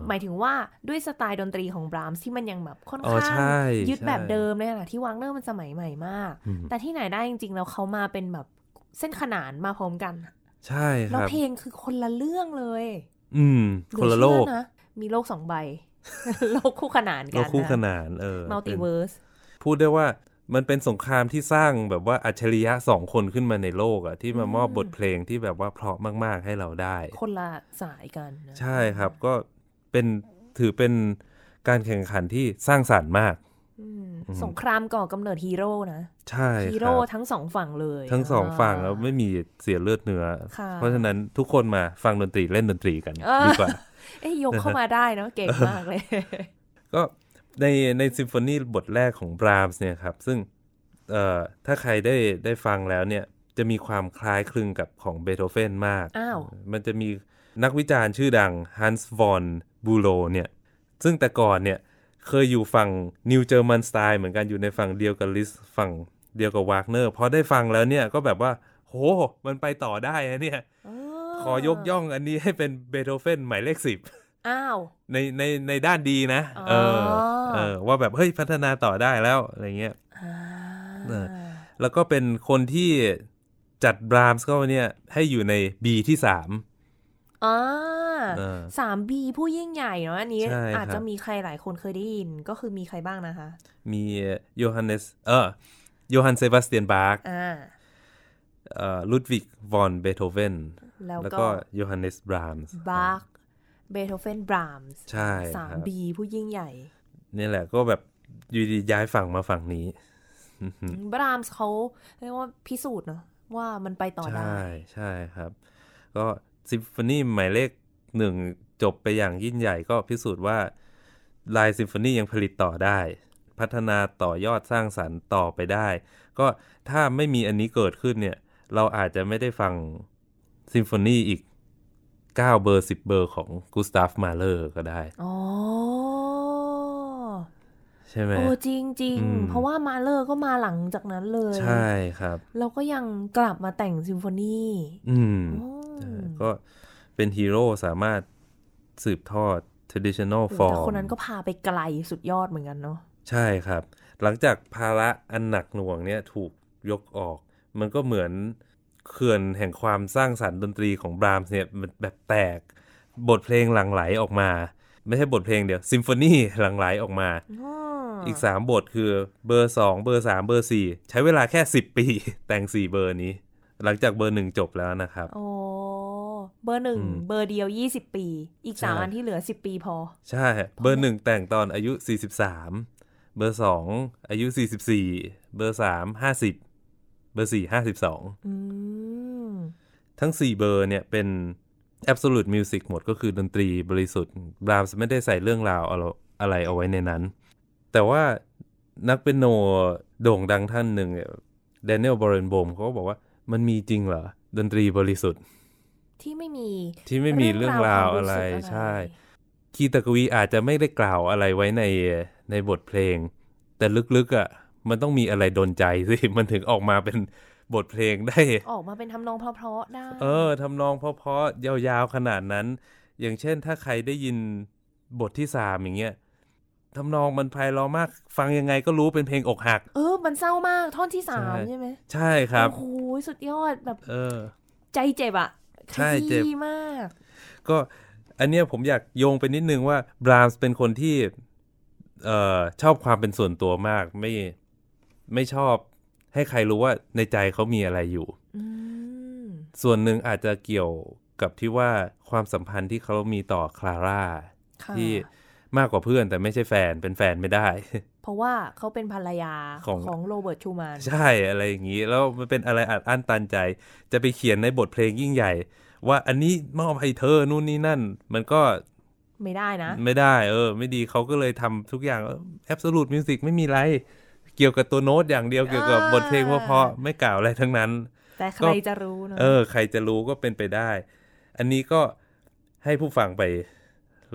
หมายถึงว่าด้วยสไตล์ดนตรีของบรามส์ที่มันยังแบบค่อนข้างยึดแบบเดิมเลยนะที่วากเนอร์มันสมัยใหม่มากแต่ที่ไหนได้จริงๆแล้วเขามาเป็นแบบเส้นขนานมาพร้อมกันใช่ครับแล้วเพลงคือคนละเรื่องเลยคนละโลกนะมีโลก2ใบโลกคู่ขนานกันโลกคู่ขนานมัลติเวิร์สพูดได้ว่ามันเป็นสงครามที่สร้างแบบว่าอัจฉริยะ2คนขึ้นมาในโลกอะที่มามอบบทเพลงที่แบบว่าเพราะมากๆให้เราได้คนละสายกันใช่ครับก็เป็นถือเป็นการแข่งขันที่สร้างสรรค์มากสงครามก่อกำเนิดฮีโร่นะใช่ฮีโร่ทั้ง2ฝั่งเลยทั้ง2ฝั่งแล้วไม่มีเสียเลือดเนื้อเพราะฉะนั้นทุกคนมาฟังดนตรีเล่นดนตรีกันดีกว่าเอ้ยยกเข้ามาได้เนาะเก่งมากเลยก็ในซิมโฟนีบทแรกของบรามส์เนี่ยครับซึ่งถ้าใครได้ฟังแล้วเนี่ยจะมีความคล้ายคลึงกับของเบโธเฟนมากมันจะมีนักวิจารณ์ชื่อดัง Hans von Bülow เนี่ยซึ่งแต่ก่อนเนี่ยเคยอยู่ฝั่งนิวเจอร์มันสไตล์เหมือนกันอยู่ในฝั่งเดียวกับลิสฝั่งเดียวกับวากเนอร์พอได้ฟังแล้วเนี่ยก็แบบว่าโหมันไปต่อได้นะเนี่ยขอยกย่องอันนี้ให้เป็นเบโธเฟนหมายเลข10อ้าวในด้านดีนะว่าแบบเฮ้ยพัฒนาต่อได้แล้วอะไรเงี้ยแล้วก็เป็นคนที่จัดบรามส์ก็เนี่ยให้อยู่ใน B ที่33B ผู้ยิ่งใหญ่เนาะอันนี้อาจจะมีใครหลายคนเคยได้ยินก็คือมีใครบ้างนะคะมีโยฮันเซบาสเตียนบาร์กLudwig van Beethoven แล้วก็ Johannes Brahms บาร์กBeethoven Brahms ใช่ 3B ผู้ยิ่งใหญ่นี่แหละก็แบบอยู่ดีย้ายฝั่งมาฝั่งนี้ Brahms เขาเรียกว่าพิสูจน์เนาะว่ามันไปต่อได้ใช่ครับก็ซิมโฟนีหมายเลข1จบไปอย่างยิ่งใหญ่ก็พิสูจน์ว่าลายซิมโฟนียังผลิตต่อได้พัฒนาต่อยอดสร้างสรรค์ต่อไปได้ก็ถ้าไม่มีอันนี้เกิดขึ้นเนี่ยเราอาจจะไม่ได้ฟังซิมโฟนีอีก9เบอร์10เบอร์ของกุสตาฟมาเลอร์ก็ได้อ๋อใช่ไหมโอ้จริงๆเพราะว่ามาเลอร์ก็มาหลังจากนั้นเลยใช่ครับแล้วก็ยังกลับมาแต่งซิมโฟนีก็เป็นฮีโร่สามารถสืบทอด traditional form แต่คนนั้นก็พาไปไกลสุดยอดเหมือนกันเนาะใช่ครับหลังจากภาระอันหนักหน่วงเนี่ยถูกยกออกมันก็เหมือนเขื่อนแห่งความสร้างสรรค์ดนตรีของบรามส์เนี่ยมันแบบแตกบทเพลงหลั่งไหลออกมาไม่ใช่บทเพลงเดียวซิมโฟนีหลั่งไหลออกมาอีก3บทคือเบอร์2เบอร์3เบอร์4ใช้เวลาแค่10ปีแต่ง4เบอร์นี้หลังจากเบอร์1จบแล้วนะครับโอ้เบอร์1เบอร์เดียว20ปีอีก3อันที่เหลือ10ปีพอใช่เบอร์1แต่งตอนอายุ43เบอร์2อายุ44เบอร์3 50เบอร์4 52ทั้ง4เบอร์เนี่ยเป็น absolute music หมดก็คือดนตรีบริสุทธิ์บรามส์ไม่ได้ใส่เรื่องราวอะไรเอาไว้ในนั้นแต่ว่านักเปียโนโด่งดังท่านหนึ่งเนี่ยแดเนียล บอเรนโบมเขาบอกว่ามันมีจริงเหรอดนตรีบริสุทธิ์ที่ไม่มีเรื่องราวอะไรใช่คีตากวีอาจจะไม่ได้กล่าวอะไรไว้ในบทเพลงแต่ลึกๆอ่ะมันต้องมีอะไรดนใจสิมันถึงออกมาเป็นบทเพลงได้ออกมาเป็นทำนองเพราะๆได้ทำนองเพราะๆยาวๆขนาดนั้นอย่างเช่นถ้าใครได้ยินบทที่3อย่างเงี้ยทำนองมันไพเราะมากฟังยังไงก็รู้เป็นเพลงอกหักมันเศร้ามากท่อนที่3ใช่ไหมใช่ครับโอ้โหสุดยอดแบบใจเจ็บอ่ะใช่เจ็บมากก็อันเนี้ยผมอยากโยงไปนิดนึงว่าบรามส์เป็นคนที่ชอบความเป็นส่วนตัวมากไม่ชอบให้ใครรู้ว่าในใจเขามีอะไรอยู่ส่วนหนึ่งอาจจะเกี่ยวกับที่ว่าความสัมพันธ์ที่เขามีต่อคลาร่าที่ มากกว่าเพื่อนแต่ไม่ใช่แฟนเป็นแฟนไม่ได้เพราะว่าเขาเป็นภรรยาของโรเบิร์ตชูแมนใช่อะไรอย่างนี้แล้วมันเป็นอะไรอัดอั้นตันใจจะไปเขียนในบทเพลงยิ่งใหญ่ว่าอันนี้มอบให้เธอนู่นนี่นั่นมันก็ไม่ได้นะไม่ได้ไม่ดีเขาก็เลยทำทุกอย่างแอบโซลูทมิวสิกไม่มีไรเกี่ยวกับตัวโน้ตอย่างเดียวเกี่ยวกับบทเพลงเพราะๆไม่กล่าวอะไรทั้งนั้นแต่ใครจะรู้นะใครจะรู้ก็เป็นไปได้อันนี้ก็ให้ผู้ฟังไป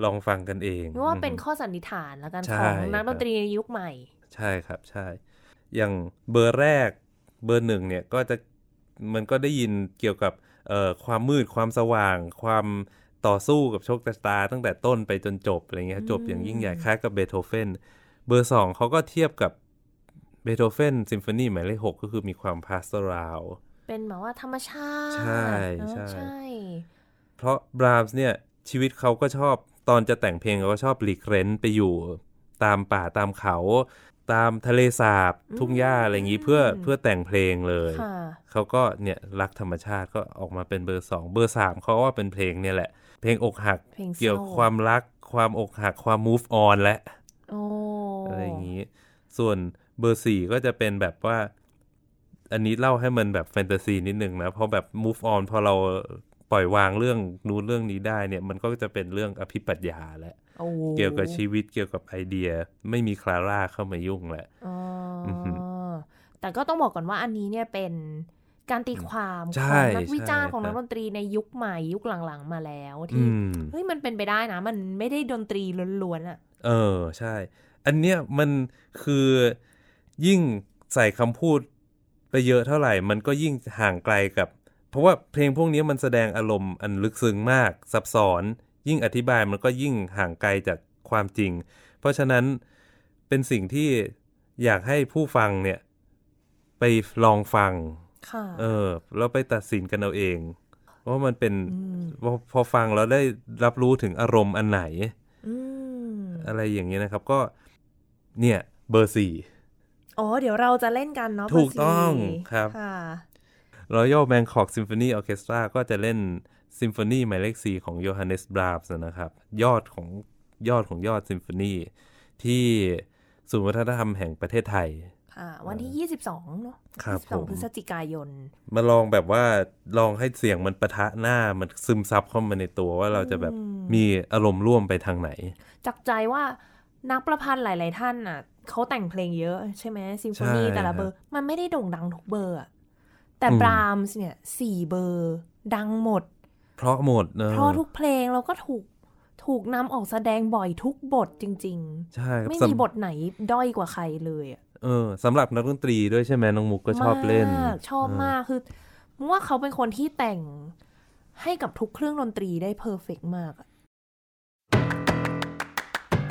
ลองฟังกันเองเพราะว่าเป็นข้อสันนิษฐานแล้วกันของนักดนตรีในยุคใหม่ใช่ครับใช่อย่างเบอร์แรกเบอร์หนึ่งเนี่ยก็จะมันก็ได้ยินเกี่ยวกับความมืดความสว่างความต่อสู้กับโชคชะตาตั้งแต่ต้นไปจนจบอะไรเงี้ยจบอย่างยิ่งใหญ่คล้ายกับเบโธเฟนเบอร์สองเขาก็เทียบกับเบโธเฟนซิมโฟนีหมายเลข6ก็คือมีความพาสโตรัลเป็นแบบว่าธรรมชาติใช่เพราะบรามส์เนี่ยชีวิตเขาก็ชอบตอนจะแต่งเพลงเขาก็ชอบหลีกเร้นไปอยู่ตามป่าตามเขาตามทะเลสาบทุ่งหญ้าอะไรอย่างนี้เพื่อแต่งเพลงเลยเขาก็เนี่ยรักธรรมชาติก็ออกมาเป็นเบอร์2เบอร์3เขาว่าเป็นเพลงเนี่ยแหละเพลงอกหักเกี่ยวความรักความอกหักความ move on และอะไรอย่างนี้ส่วนเบอร์4ก็จะเป็นแบบว่าอันนี้เล่าให้มันแบบแฟนตาซีนิดนึงนะเพราะแบบ move on พอเราปล่อยวางเรื่องนู้นเรื่องนี้ได้เนี่ยมันก็จะเป็นเรื่องอภิปรัชญาแหละเกี่ยวกับชีวิตเกี่ยวกับไอเดียไม่มีคลาร่าเข้ามายุ่งแหละแต่ก็ต้องบอกก่อนว่าอันนี้เนี่ยเป็นการตีความของนักวิจารณ์ของนักดนตรีในยุคใหม่ยุคหลังๆมาแล้วที่เฮ้ยมันเป็นไปได้นะมันไม่ได้ดนตรีล้วนๆอ่ะใช่อันเนี้ยมันคือยิ่งใส่คำพูดไปเยอะเท่าไหร่มันก็ยิ่งห่างไกลกับเพราะว่าเพลงพวกนี้มันแสดงอารมณ์อันลึกซึ้งมากซับซ้อนยิ่งอธิบายมันก็ยิ่งห่างไกลจากความจริงเพราะฉะนั้นเป็นสิ่งที่อยากให้ผู้ฟังเนี่ยไปลองฟังแล้วไปตัดสินกันเอาเองว่ามันเป็นพอฟังแล้วได้รับรู้ถึงอารมณ์อันไหน อะไรอย่างเงี้ยนะครับก็เนี่ยเบอร์4อ๋อเดี๋ยวเราจะเล่นกันเนาะถูกต้องครับ Royal Bangkok Symphony Orchestra ก็จะเล่น Symphony หมายเลข4ของ Johannes Brahms นะครับยอดของSymphony ที่ศูนย์วัฒนธรรมแห่งประเทศไทยวันที่22เนาะ22พฤศจิกายนมาลองแบบว่าลองให้เสียงมันปะทะหน้ามันซึมซับเข้ามาในตัวว่าเราจะแบบมีอารมณ์ร่วมไปทางไหนจากใจว่านักประพันธ์หลายๆท่านน่ะเขาแต่งเพลงเยอะใช่ไหมซิมโฟนีแต่ละเบอร์มันไม่ได้โด่งดังทุกเบอร์แต่บรามส์เนี่ย4เบอร์ดังหมดเพราะทุกเพลงเราก็ถูกนำออกแสดงบ่อยทุกบทจริงๆใช่ไม่มีบทไหนด้อยกว่าใครเลยสำหรับนักดนตรีด้วยใช่ไหมน้องมุกก็ชอบเล่นชอบมากคือว่าเขาเป็นคนที่แต่งให้กับทุกเครื่องดนตรีได้เพอร์เฟกต์มาก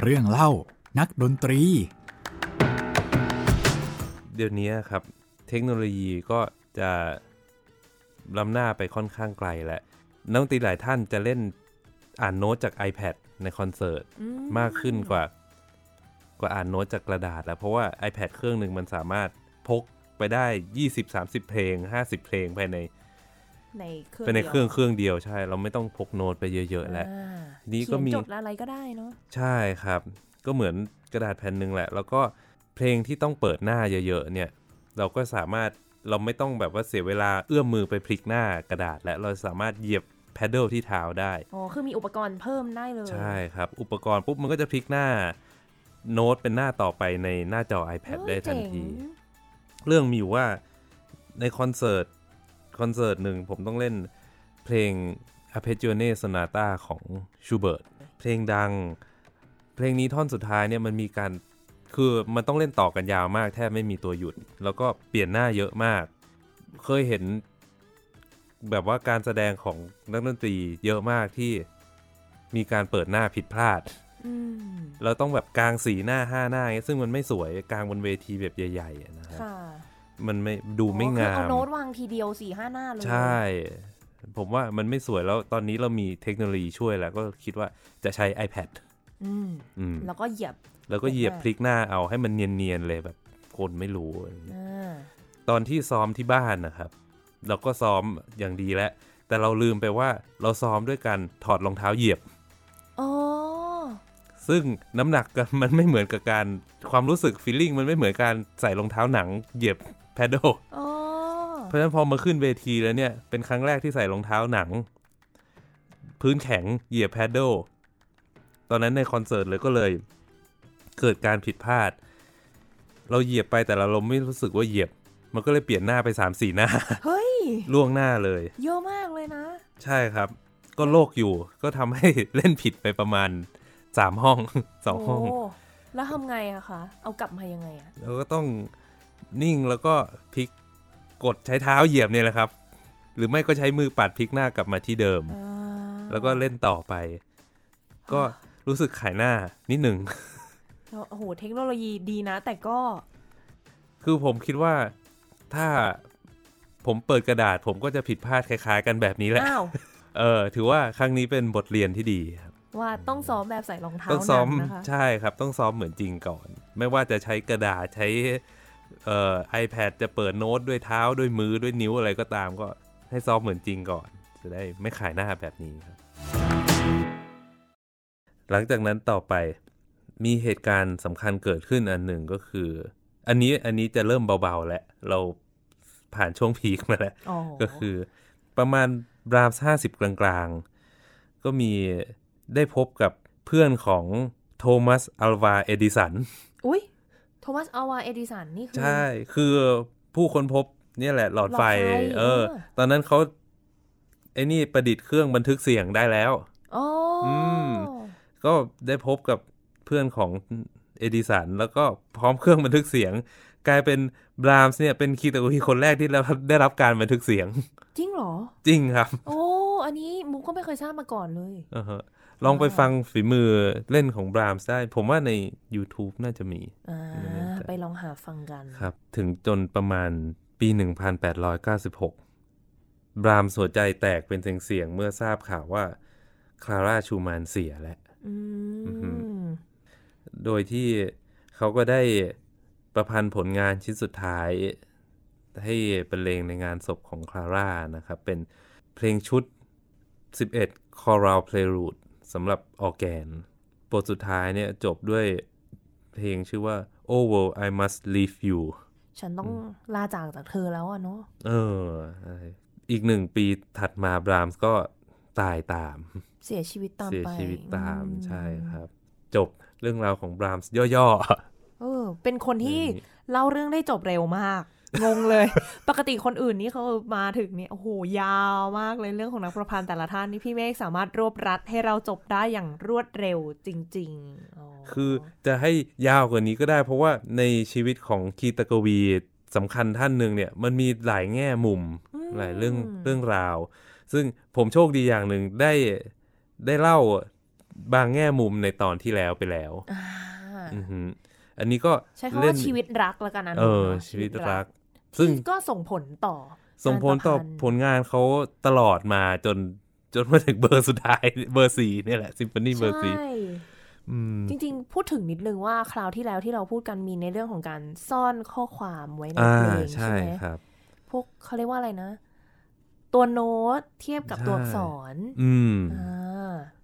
เรื่องเล่านักดนตรีเดี๋ยวนี้ครับเทคโนโลยีก็จะล้ำหน้าไปค่อนข้างไกลแหละนักดนตรีหลายท่านจะเล่นอ่านโน้ตจาก iPad ในคอนเสิร์ตมากขึ้นกว่าอ่านโน้ตจากกระดาษแล้วเพราะว่า iPad เครื่องหนึ่งมันสามารถพกไปได้ 20-30 เพลง 50 เพลงภายในเครื่องเดียวใช่เราไม่ต้องพกโน้ตไปเยอะๆแล้วนี่ก็มีจดอะไรก็ได้เนาะใช่ครับก็เหมือนกระดาษแผ่นนึงแหละแล้วก็เพลงที่ต้องเปิดหน้าเยอะๆเนี่ยเราก็สามารถเราไม่ต้องแบบว่าเสียเวลาเอื้อมมือไปพลิกหน้ากระดาษและเราสามารถเหยียบแพดเดิลที่เท้าได้คือมีอุปกรณ์เพิ่มได้เลยใช่ครับอุปกรณ์ปุ๊บมันก็จะพลิกหน้าโน้ตเป็นหน้าต่อไปในหน้าจอ iPad ได้ทันทีเรื่องมีอยู่ว่าในคอนเสิร์ตหนึ่งผมต้องเล่นเพลง Arpeggione Sonata ของ Schubert เพลงดังเพลงนี้ท่อนสุดท้ายเนี่ยมันมีการคือมันต้องเล่นต่อกันยาวมากแทบไม่มีตัวหยุดแล้วก็เปลี่ยนหน้าเยอะมากเคยเห็นแบบว่าการแสดงของนักดนตรีเยอะมากที่มีการเปิดหน้าผิดพลาดเราต้องแบบกลาง4หน้า5หน้าซึ่งมันไม่สวยกลางบนเวทีแบบใหญ่ๆนะครับมันไม่ดูไม่งามคือเอาโน้ตวางทีเดียว 4-5 หน้าเลยใช่ผมว่ามันไม่สวยแล้วตอนนี้เรามีเทคโนโลยีช่วยแล้วก็คิดว่าจะใช้ iPad แล้วก็เหยียบพลิกหน้าเอาให้มันเนียนๆเลยแบบคนไม่รู้ตอนที่ซ้อมที่บ้านนะครับเราก็ซ้อมอย่างดีแล้วแต่เราลืมไปว่าเราซ้อมด้วยการถอดรองเท้าเหยียบ ซึ่งน้ำหนักมันไม่เหมือนกับการความรู้สึก feeling มันไม่เหมือนการใส่รองเท้าหนังเหยียบแพดเดิลเพราะฉะนั้นพอมาขึ้นเวทีแล้วเนี่ยเป็นครั้งแรกที่ใส่รองเท้าหนังพื้นแข็งเหยียบแพดเดิลตอนนั้นในคอนเสิร์ตเลยก็เลยเกิดการผิดพลาดเราเหยียบไปแต่เราไม่รู้สึกว่าเหยียบมันก็เลยเปลี่ยนหน้าไป 3-4 หน้าเฮ้ยล่วงหน้าเลยเยอะมากเลยนะใช่ครับก็โลกอยู่ก็ทำให้เล่นผิดไปประมาณ3ห้อง2ห้องแล้วทำไงอะคะเอากลับมายังไงอะเราก็ต้องนิ่งแล้วก็พลิกกดใช้เท้าเหยียบเนี่ยแหละครับหรือไม่ก็ใช้มือปัดพลิกหน้ากลับมาที่เดิมแล้วก็เล่นต่อไปก็รู้สึกขายหน้านิดหนึ่งโอ้โหเทคโนโลยีดีนะแต่ก็คือผมคิดว่าถ้าผมเปิดกระดาษผมก็จะผิดพลาดคล้ายๆกันแบบนี้แหละถือว่าครั้งนี้เป็นบทเรียนที่ดีครับว่าต้องซ้อมแบบใส่รองเท้านะคะใช่ครับต้องซ้อมเหมือนจริงก่อนไม่ว่าจะใช้กระดาษใช้iPad จะเปิดโน้ตด้วยเท้าด้วยมือด้วยนิ้วอะไรก็ตามก็ให้ซ้อมเหมือนจริงก่อนจะได้ไม่ขายหน้าแบบนี้ครับหลังจากนั้นต่อไปมีเหตุการณ์สำคัญเกิดขึ้นอันหนึ่งก็คืออันนี้จะเริ่มเบาๆแล้วเราผ่านช่วงพีคมาแล้วก็คือประมาณบราห์มส์50กลางๆก็มีได้พบกับเพื่อนของโทมัสอัลวาเอดิสันอุ๊ยโทมัสอัลวาเอดิสันนี่คือใช่คือผู้ค้นพบนี่แหละหลอดไฟตอนนั้นเขาไอ้นี่ประดิษฐ์เครื่องบันทึกเสียงได้แล้วก็ได้พบกับเพื่อนของเอดิสันแล้วก็พร้อมเครื่องบันทึกเสียงกลายเป็นบรามส์เนี่ยเป็นคีตาคีคนแรกที่ได้รับการบันทึกเสียงจริงเหรอจริงครับโอ้อันนี้มุกก็ไม่เคยทราบมาก่อนเลยลองไปฟังฝีมือเล่นของบรามส์ได้ผมว่าใน YouTube น่าจะมีไปลองหาฟังกันครับถึงจนประมาณปี1896บรามส์หัวใจแตกเป็นเสียงๆเมื่อทราบข่าวว่าคลาร่าชูมานเสียแล้วโดยที่เขาก็ได้ประพันธ์ผลงานชิ้นสุดท้ายให้บรรเลงในงานศพของคลาร่านะครับเป็นเพลงชุด11 Choral Prelude สำหรับออร์แกนบทสุดท้ายเนี่ยจบด้วยเพลงชื่อว่า Oh World I Must Leave You ฉันต้องลาจากเธอแล้วอ่ะเนาะอีก1ปีถัดมาบรามส์ก็ตายตามเสียชีวิตตามไปเสียชีวิตตามใช่ครับจบเรื่องราวของบรามส์ย่อๆเป็นคนที่เล่าเรื่องได้จบเร็วมากงงเลย ปกติคนอื่นนี่เขามาถึงเนี่ยโอ้โหยาวมากเลยเรื่องของนักประพันธ์แต่ละท่านนี่พี่เมฆสามารถรวบรัดให้เราจบได้อย่างรวดเร็วจริงๆคือจะให้ยาวกว่านี้ก็ได้เพราะว่าในชีวิตของคีตกวีสำคัญท่านนึงเนี่ยมันมีหลายแง่มุมหลายเรื่องราวซึ่งผมโชคดีอย่างหนึ่งได้เล่าบางแง่มุมในตอนที่แล้วไปแล้ว อันนี้ก็ใช้คำว่าชีวิตรักแล้วกันนะชีวิตรักซึ่งก็ส่งผลต่อผลงานเขาตลอดมาจนมาถึงเบอร์สุดท้ายเบอร์4เนี่ยแหละซิมโฟนีเบอร์4ใช่จริงๆพูดถึงนิดนึงว่าคราวที่แล้วที่เราพูดกันมีในเรื่องของการซ่อนข้อความไว้ในเพลงใช่ไหมครับพวกเขาเรียกว่าอะไรนะตัวโน้ตเทียบกับตัวอักษร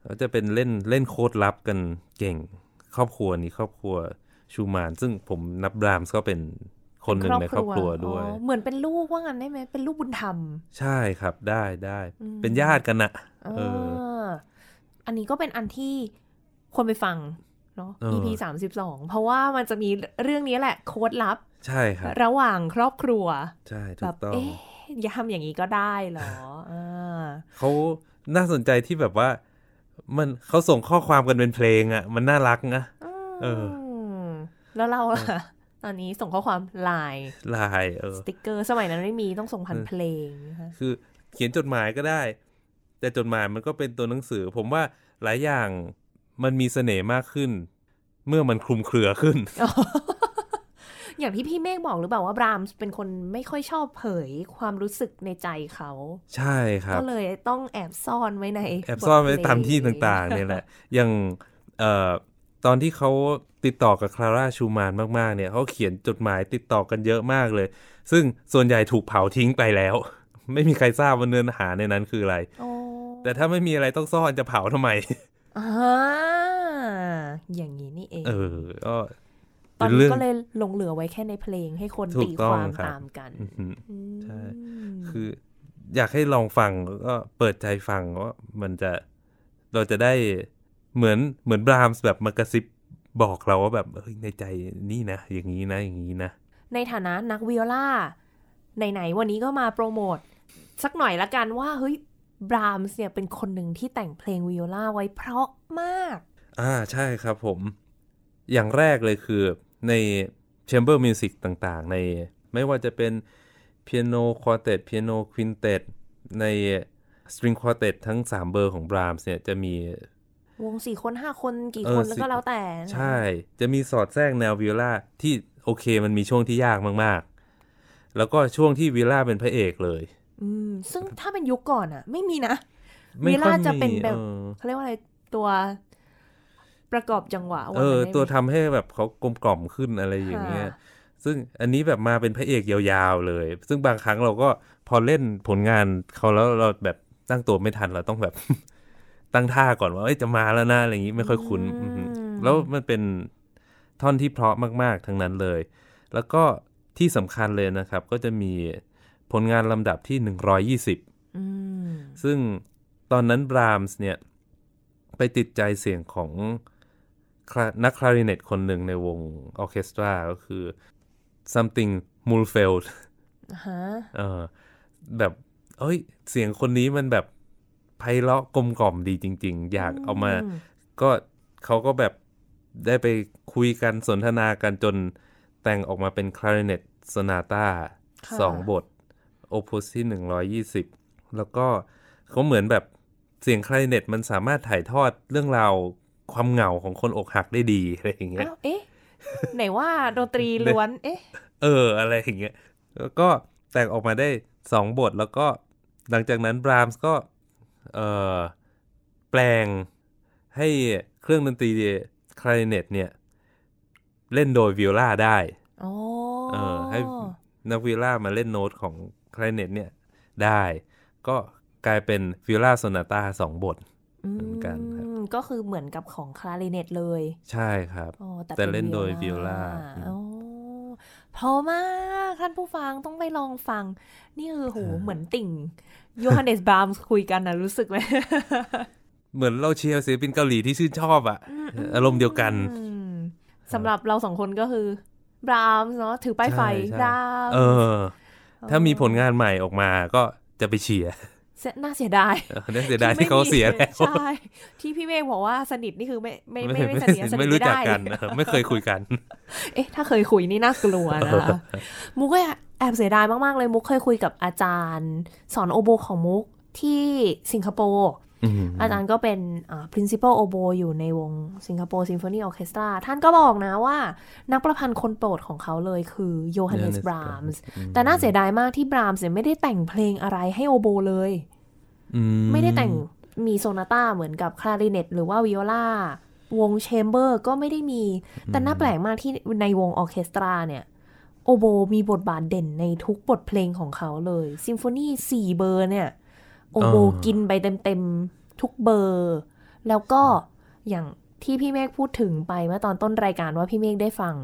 แล้วจะเป็นเล่นโค้ดลับกันเก่งครอบครัวนี้ครอบครัวชูมานซึ่งผมนับบรามส์ก็เป็นคนหนึ่งในครอบครัวด้วยเหมือนเป็นลูกว่างั้นได้ไหมเป็นลูกบุญธรรมใช่ครับได้เป็นญาติกันนะอันนี้ก็เป็นอันที่ควรไปฟังเนาะ EP 32เพราะว่ามันจะมีเรื่องนี้แหละโค้ดลับใช่ครับระหว่างครอบครัวใช่ถูกต้องอย่าทำอย่างนี้ก็ได้เหรอเขาน่าสนใจที่แบบว่ามันเขาส่งข้อความกันเป็นเพลงอ่ะมันน่ารักนะแล้วเราอ่ะตอนนี้ส่งข้อความไลน์สติ๊กเกอร์สมัยนั้นไม่มีต้องส่งผ่านเพลงนะคะคือเขียนจดหมายก็ได้แต่จดหมายมันก็เป็นตัวหนังสือผมว่าหลายอย่างมันมีเสน่ห์มากขึ้นเมื่อมันคลุมเครือขึ้น อย่างที่พี่เมฆบอกหรือเปล่าว่าบรามส์เป็นคนไม่ค่อยชอบเผยความรู้สึกในใจเขาใช่ครับก็เลยต้องแอบซ่อนไว้ในตามที่ต่างๆเนี่ยแหละอย่างตอนที่เขาติดต่อกับคลาร่าชูมานมากๆเนี่ยเขาเขียนจดหมายติดต่อกันเยอะมากเลยซึ่งส่วนใหญ่ถูกเผาทิ้งไปแล้วไม่มีใครทราบว่าเนื้อหาในนั้นคืออะไรแต่ถ้าไม่มีอะไรต้องซ่อนจะเผาทำไม อย่างนี้นี่เองตอนนี้ก็เลยหลงเหลือไว้แค่ในเพลงให้คนตีความตามกันใช่คืออยากให้ลองฟังแล้วก็เปิดใจฟังว่ามันจะเราจะได้เหมือนบรามส์แบบมากระซิบบอกเราว่าแบบในใจนี่นะอย่างนี้นะอย่างนี้นะในฐานะนักไวโอลาไหนๆวันนี้ก็มาโปรโมทสักหน่อยละกันว่าเฮ้ยบรามส์เนี่ยเป็นคนหนึ่งที่แต่งเพลงไวโอลาไว้เพราะมากใช่ครับผมอย่างแรกเลยคือใน chamber music ต่างๆในไม่ว่าจะเป็น piano quartet piano quintet ใน string quartet ทั้ง3เบอร์ของ Brahms เนี่ยจะมีวง4คน5คนกี่คนแล้วก็แล้วแต่ใช่จะมีสอดแทรกแนววิโอลาที่โอเคมันมีช่วงที่ยากมากๆแล้วก็ช่วงที่วิโอลาเป็นพระเอกเลยซึ่งถ้าเป็นยุคก่อนอ่ะไม่มีนะวิโอลาจะเป็นแบบเขาเรียกว่าอะไรตัวประกอบจังหวะตัวทำให้แบบเขากลมกล่อมขึ้นอะไรอย่างเงี้ยซึ่งอันนี้แบบมาเป็นพระเอกยาวๆเลยซึ่งบางครั้งเราก็พอเล่นผลงานเขาแล้วเราแบบตั้งตัวไม่ทันเราต้องแบบ ตั้งท่าก่อนว่าจะมาแล้วนะอะไรอย่างงี้ไม่ค่อยคุ้นแล้วมันเป็นท่อนที่เพราะมากๆทั้งนั้นเลยแล้วก็ที่สำคัญเลยนะครับก็จะมีผลงานลำดับที่120ซึ่งตอนนั้นบรามส์เนี่ยไปติดใจเสียงของนักคลาริเนตคนหนึ่งในวงออร์เคสตราก็คือ something Mulfeld แบบเสียงคนนี้มันแบบไพเราะกลมกล่อมดีจริงๆอยากเอามาก็เขาก็แบบได้ไปคุยกันสนทนากันจนแต่งออกมาเป็นคลาริเนตโซนาต้า2บทโอปุสที่120แล้วก็เขาเหมือนแบบเสียงคลาริเนตมันสามารถถ่ายทอดเรื่องราวความเหงาของคนอกหักได้ดีอะไรอย่างเงี้ยไหนว่าดนตรีล้วนอะไรอย่างเงี้ยแล้วก็แต่งออกมาได้2บทแล้วก็หลังจากนั้นบรามส์ก็แปลงให้เครื่องดนตรีคลาริเนตเนี่ยเล่นโดยวิโอลาได้ให้นักวิโอลามาเล่นโน้ตของคลาริเนตเนี่ยได้ก็กลายเป็นวิโอลาโซนาต้า2บทเหมือนกันครับก็คือเหมือนกับของคลาริเนตเลยใช่ครับแต่เล่นโดยวิโอลาเพราะมากท่านผู้ฟังต้องไปลองฟังนี่คือโหเหมือนติ่งJohannes Brahms คุยกันนะรู้สึกไหม เหมือนเราเชียร์ศิลปินเกาหลีที่ชื่นชอบอ่ะอารมณ์เดียวกันสำหรับเราสองคนก็คือ Brahms เนาะถือป้ายไฟ Brahms ถ้ามีผลงานใหม่ออกมาก็จะไปเชียร์น่าเสียดายที่เขาเสียแล้วใช่ที่พี่เมฆบอกว่าสนิทนี่คือไม่สนิทไม่รู้จักกันไม่เคยคุยกันถ้าเคยคุยนี่น่ากลัวนะมุกก็แอบเสียดายมากๆเลยมุกเคยคุยกับอาจารย์สอนโอโบของมุกที่สิงคโปร์อาจารย์ก็เป็น principal โอโบอยู่ในวง Singapore Symphony Orchestra ท่านก็บอกนะว่านักประพันธ์คนโปรดของเขาเลยคือ Johannes Brahms แต่น่าเสียดายมากที่ Brahms ไม่ได้แต่งเพลงอะไรให้โอโบเลยไม่ได้แต่งมีโซนาต้าเหมือนกับคลาริเนตหรือว่าวิโอลาวง Chamber ก็ไม่ได้มีแต่น่าแปลกมากที่ในวงออร์เคสตราเนี่ยโอโบมีบทบาทเด่นในทุกบทเพลงของเขาเลยซิมโฟนี4เบอร์เนี่ยโอโบกินไปเต็มๆทุกเบอร์แล้วก็อย่างที่พี่เมฆพูดถึงไปเมื่อตอนต้นรายการว่าพี่เมฆได้ฟัง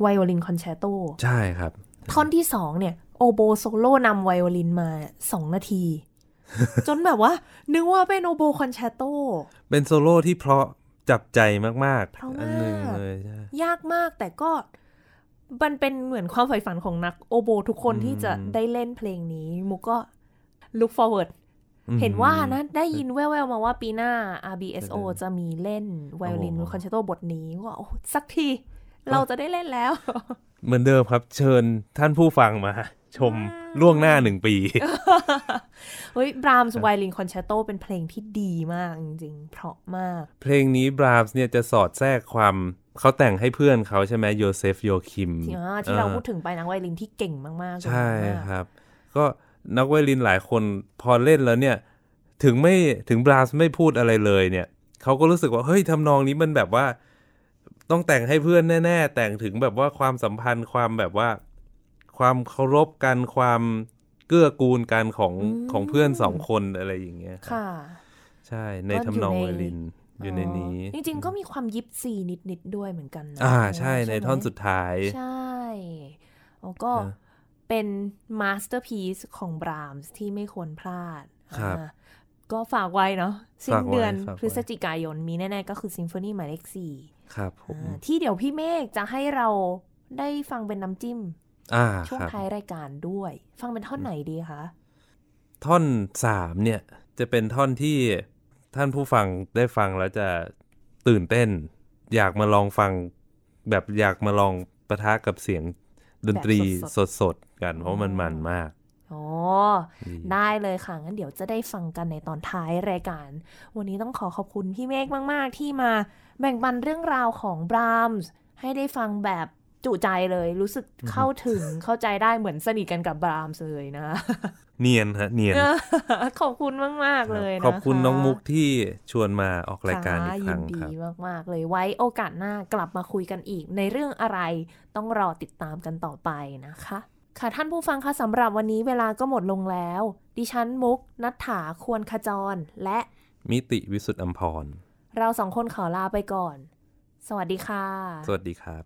ไวโอลินคอนแชร์โตใช่ครับท่อนที่2เนี่ยโอโบโซโล่นำไวโอลินมา2นาที จนแบบว่านึกว่าเป็นโอโบคอนแชร์โตเป็นโซโล่ที่เพราะจับใจมากๆอันนึงเลยยากมากแต่ก็มันเป็นเหมือนความใฝ่ฝันของนักโอโบทุกคนที่จะได้เล่นเพลงนี้มุกก็ look forwardเห็นว่านะได้ยินแว่วๆมาว่าปีหน้า RBSO จะมีเล่นไวโอลินคอนแชร์โตบทนี้ว่าสักทีเราจะได้เล่นแล้วเหมือนเดิมครับเชิญท่านผู้ฟังมาชมล่วงหน้า1ปีเฮ้ย Brahms ไวโอลินคอนแชร์โตเป็นเพลงที่ดีมากจริงๆเพราะมากเพลงนี้ Brahms เนี่ยจะสอดแทรกความเขาแต่งให้เพื่อนเขาใช่ไหมโยเซฟโยคิมที่เราพูดถึงไปนักไวโอลินที่เก่งมากๆใช่ครับก็นักไวโอลินหลายคนพอเล่นแล้วเนี่ยถึงบราสไม่พูดอะไรเลยเนี่ยเขาก็รู้สึกว่าเฮ้ยทำนองนี้มันแบบว่าต้องแต่งให้เพื่อนแน่ๆแต่งถึงแบบว่าความสัมพันธ์ความแบบว่าความเคารพกันความเกื้อกูลกันของเพื่อน2คนอะไรอย่างเงี้ยค่ะใช่ในทำนองไวโอลิน อยู่ในนี้จริงๆก็มีความยิปซีนิดๆด้วยเหมือนกันนะใช่ในท่อนสุดท้ายใช่แล้วก็เป็นมาสเตอร์พีซของบรามส์ที่ไม่ควรพลาดก็ฝากไว้เนาะสิ้นเดือนพฤศจิกายนมีแน่ๆก็คือซิมโฟนีหมายเลข4ครับผมที่เดี๋ยวพี่เมฆจะให้เราได้ฟังเป็นน้ำจิ้มช่วงท้ายรายการด้วยฟังเป็นท่อนไหนดีคะท่อน3เนี่ยจะเป็นท่อนที่ท่านผู้ฟังได้ฟังแล้วจะตื่นเต้นอยากมาลองฟังแบบอยากมาลองปะทะกับเสียงดนตรีสดๆกันเพราะมันมันมากอ๋อได้เลยค่ะงั้นเดี๋ยวจะได้ฟังกันในตอนท้ายรายการวันนี้ต้องขอบคุณพี่เมฆมากๆที่มาแบ่งปันเรื่องราวของบรามส์ให้ได้ฟังแบบจุใจเลยรู้สึกเข้าถึง เข้าใจได้เหมือนสนิทกันกับบรามส์เลยนะเนียนฮะเนียน ขอบคุณมากๆเลยนะขอบคุณน้องมุกที่ชวนมาออกรายการอีกครั้งครับดีมากๆเลยไว้โอกาสหน้ากลับมาคุยกันอีกในเรื่องอะไรต้องรอติดตามกันต่อไปนะคะค่ะท่านผู้ฟังคะสำหรับวันนี้เวลาก็หมดลงแล้วดิฉันมุกณัฐฐาควรขจรและมิติวิสุทธิ์อัมพรเราสองคนขอลาไปก่อนสวัสดีค่ะสวัสดีครับ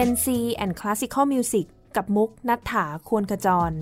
GenZ and Classical Music กับมุกณัฐฐา ควรขจร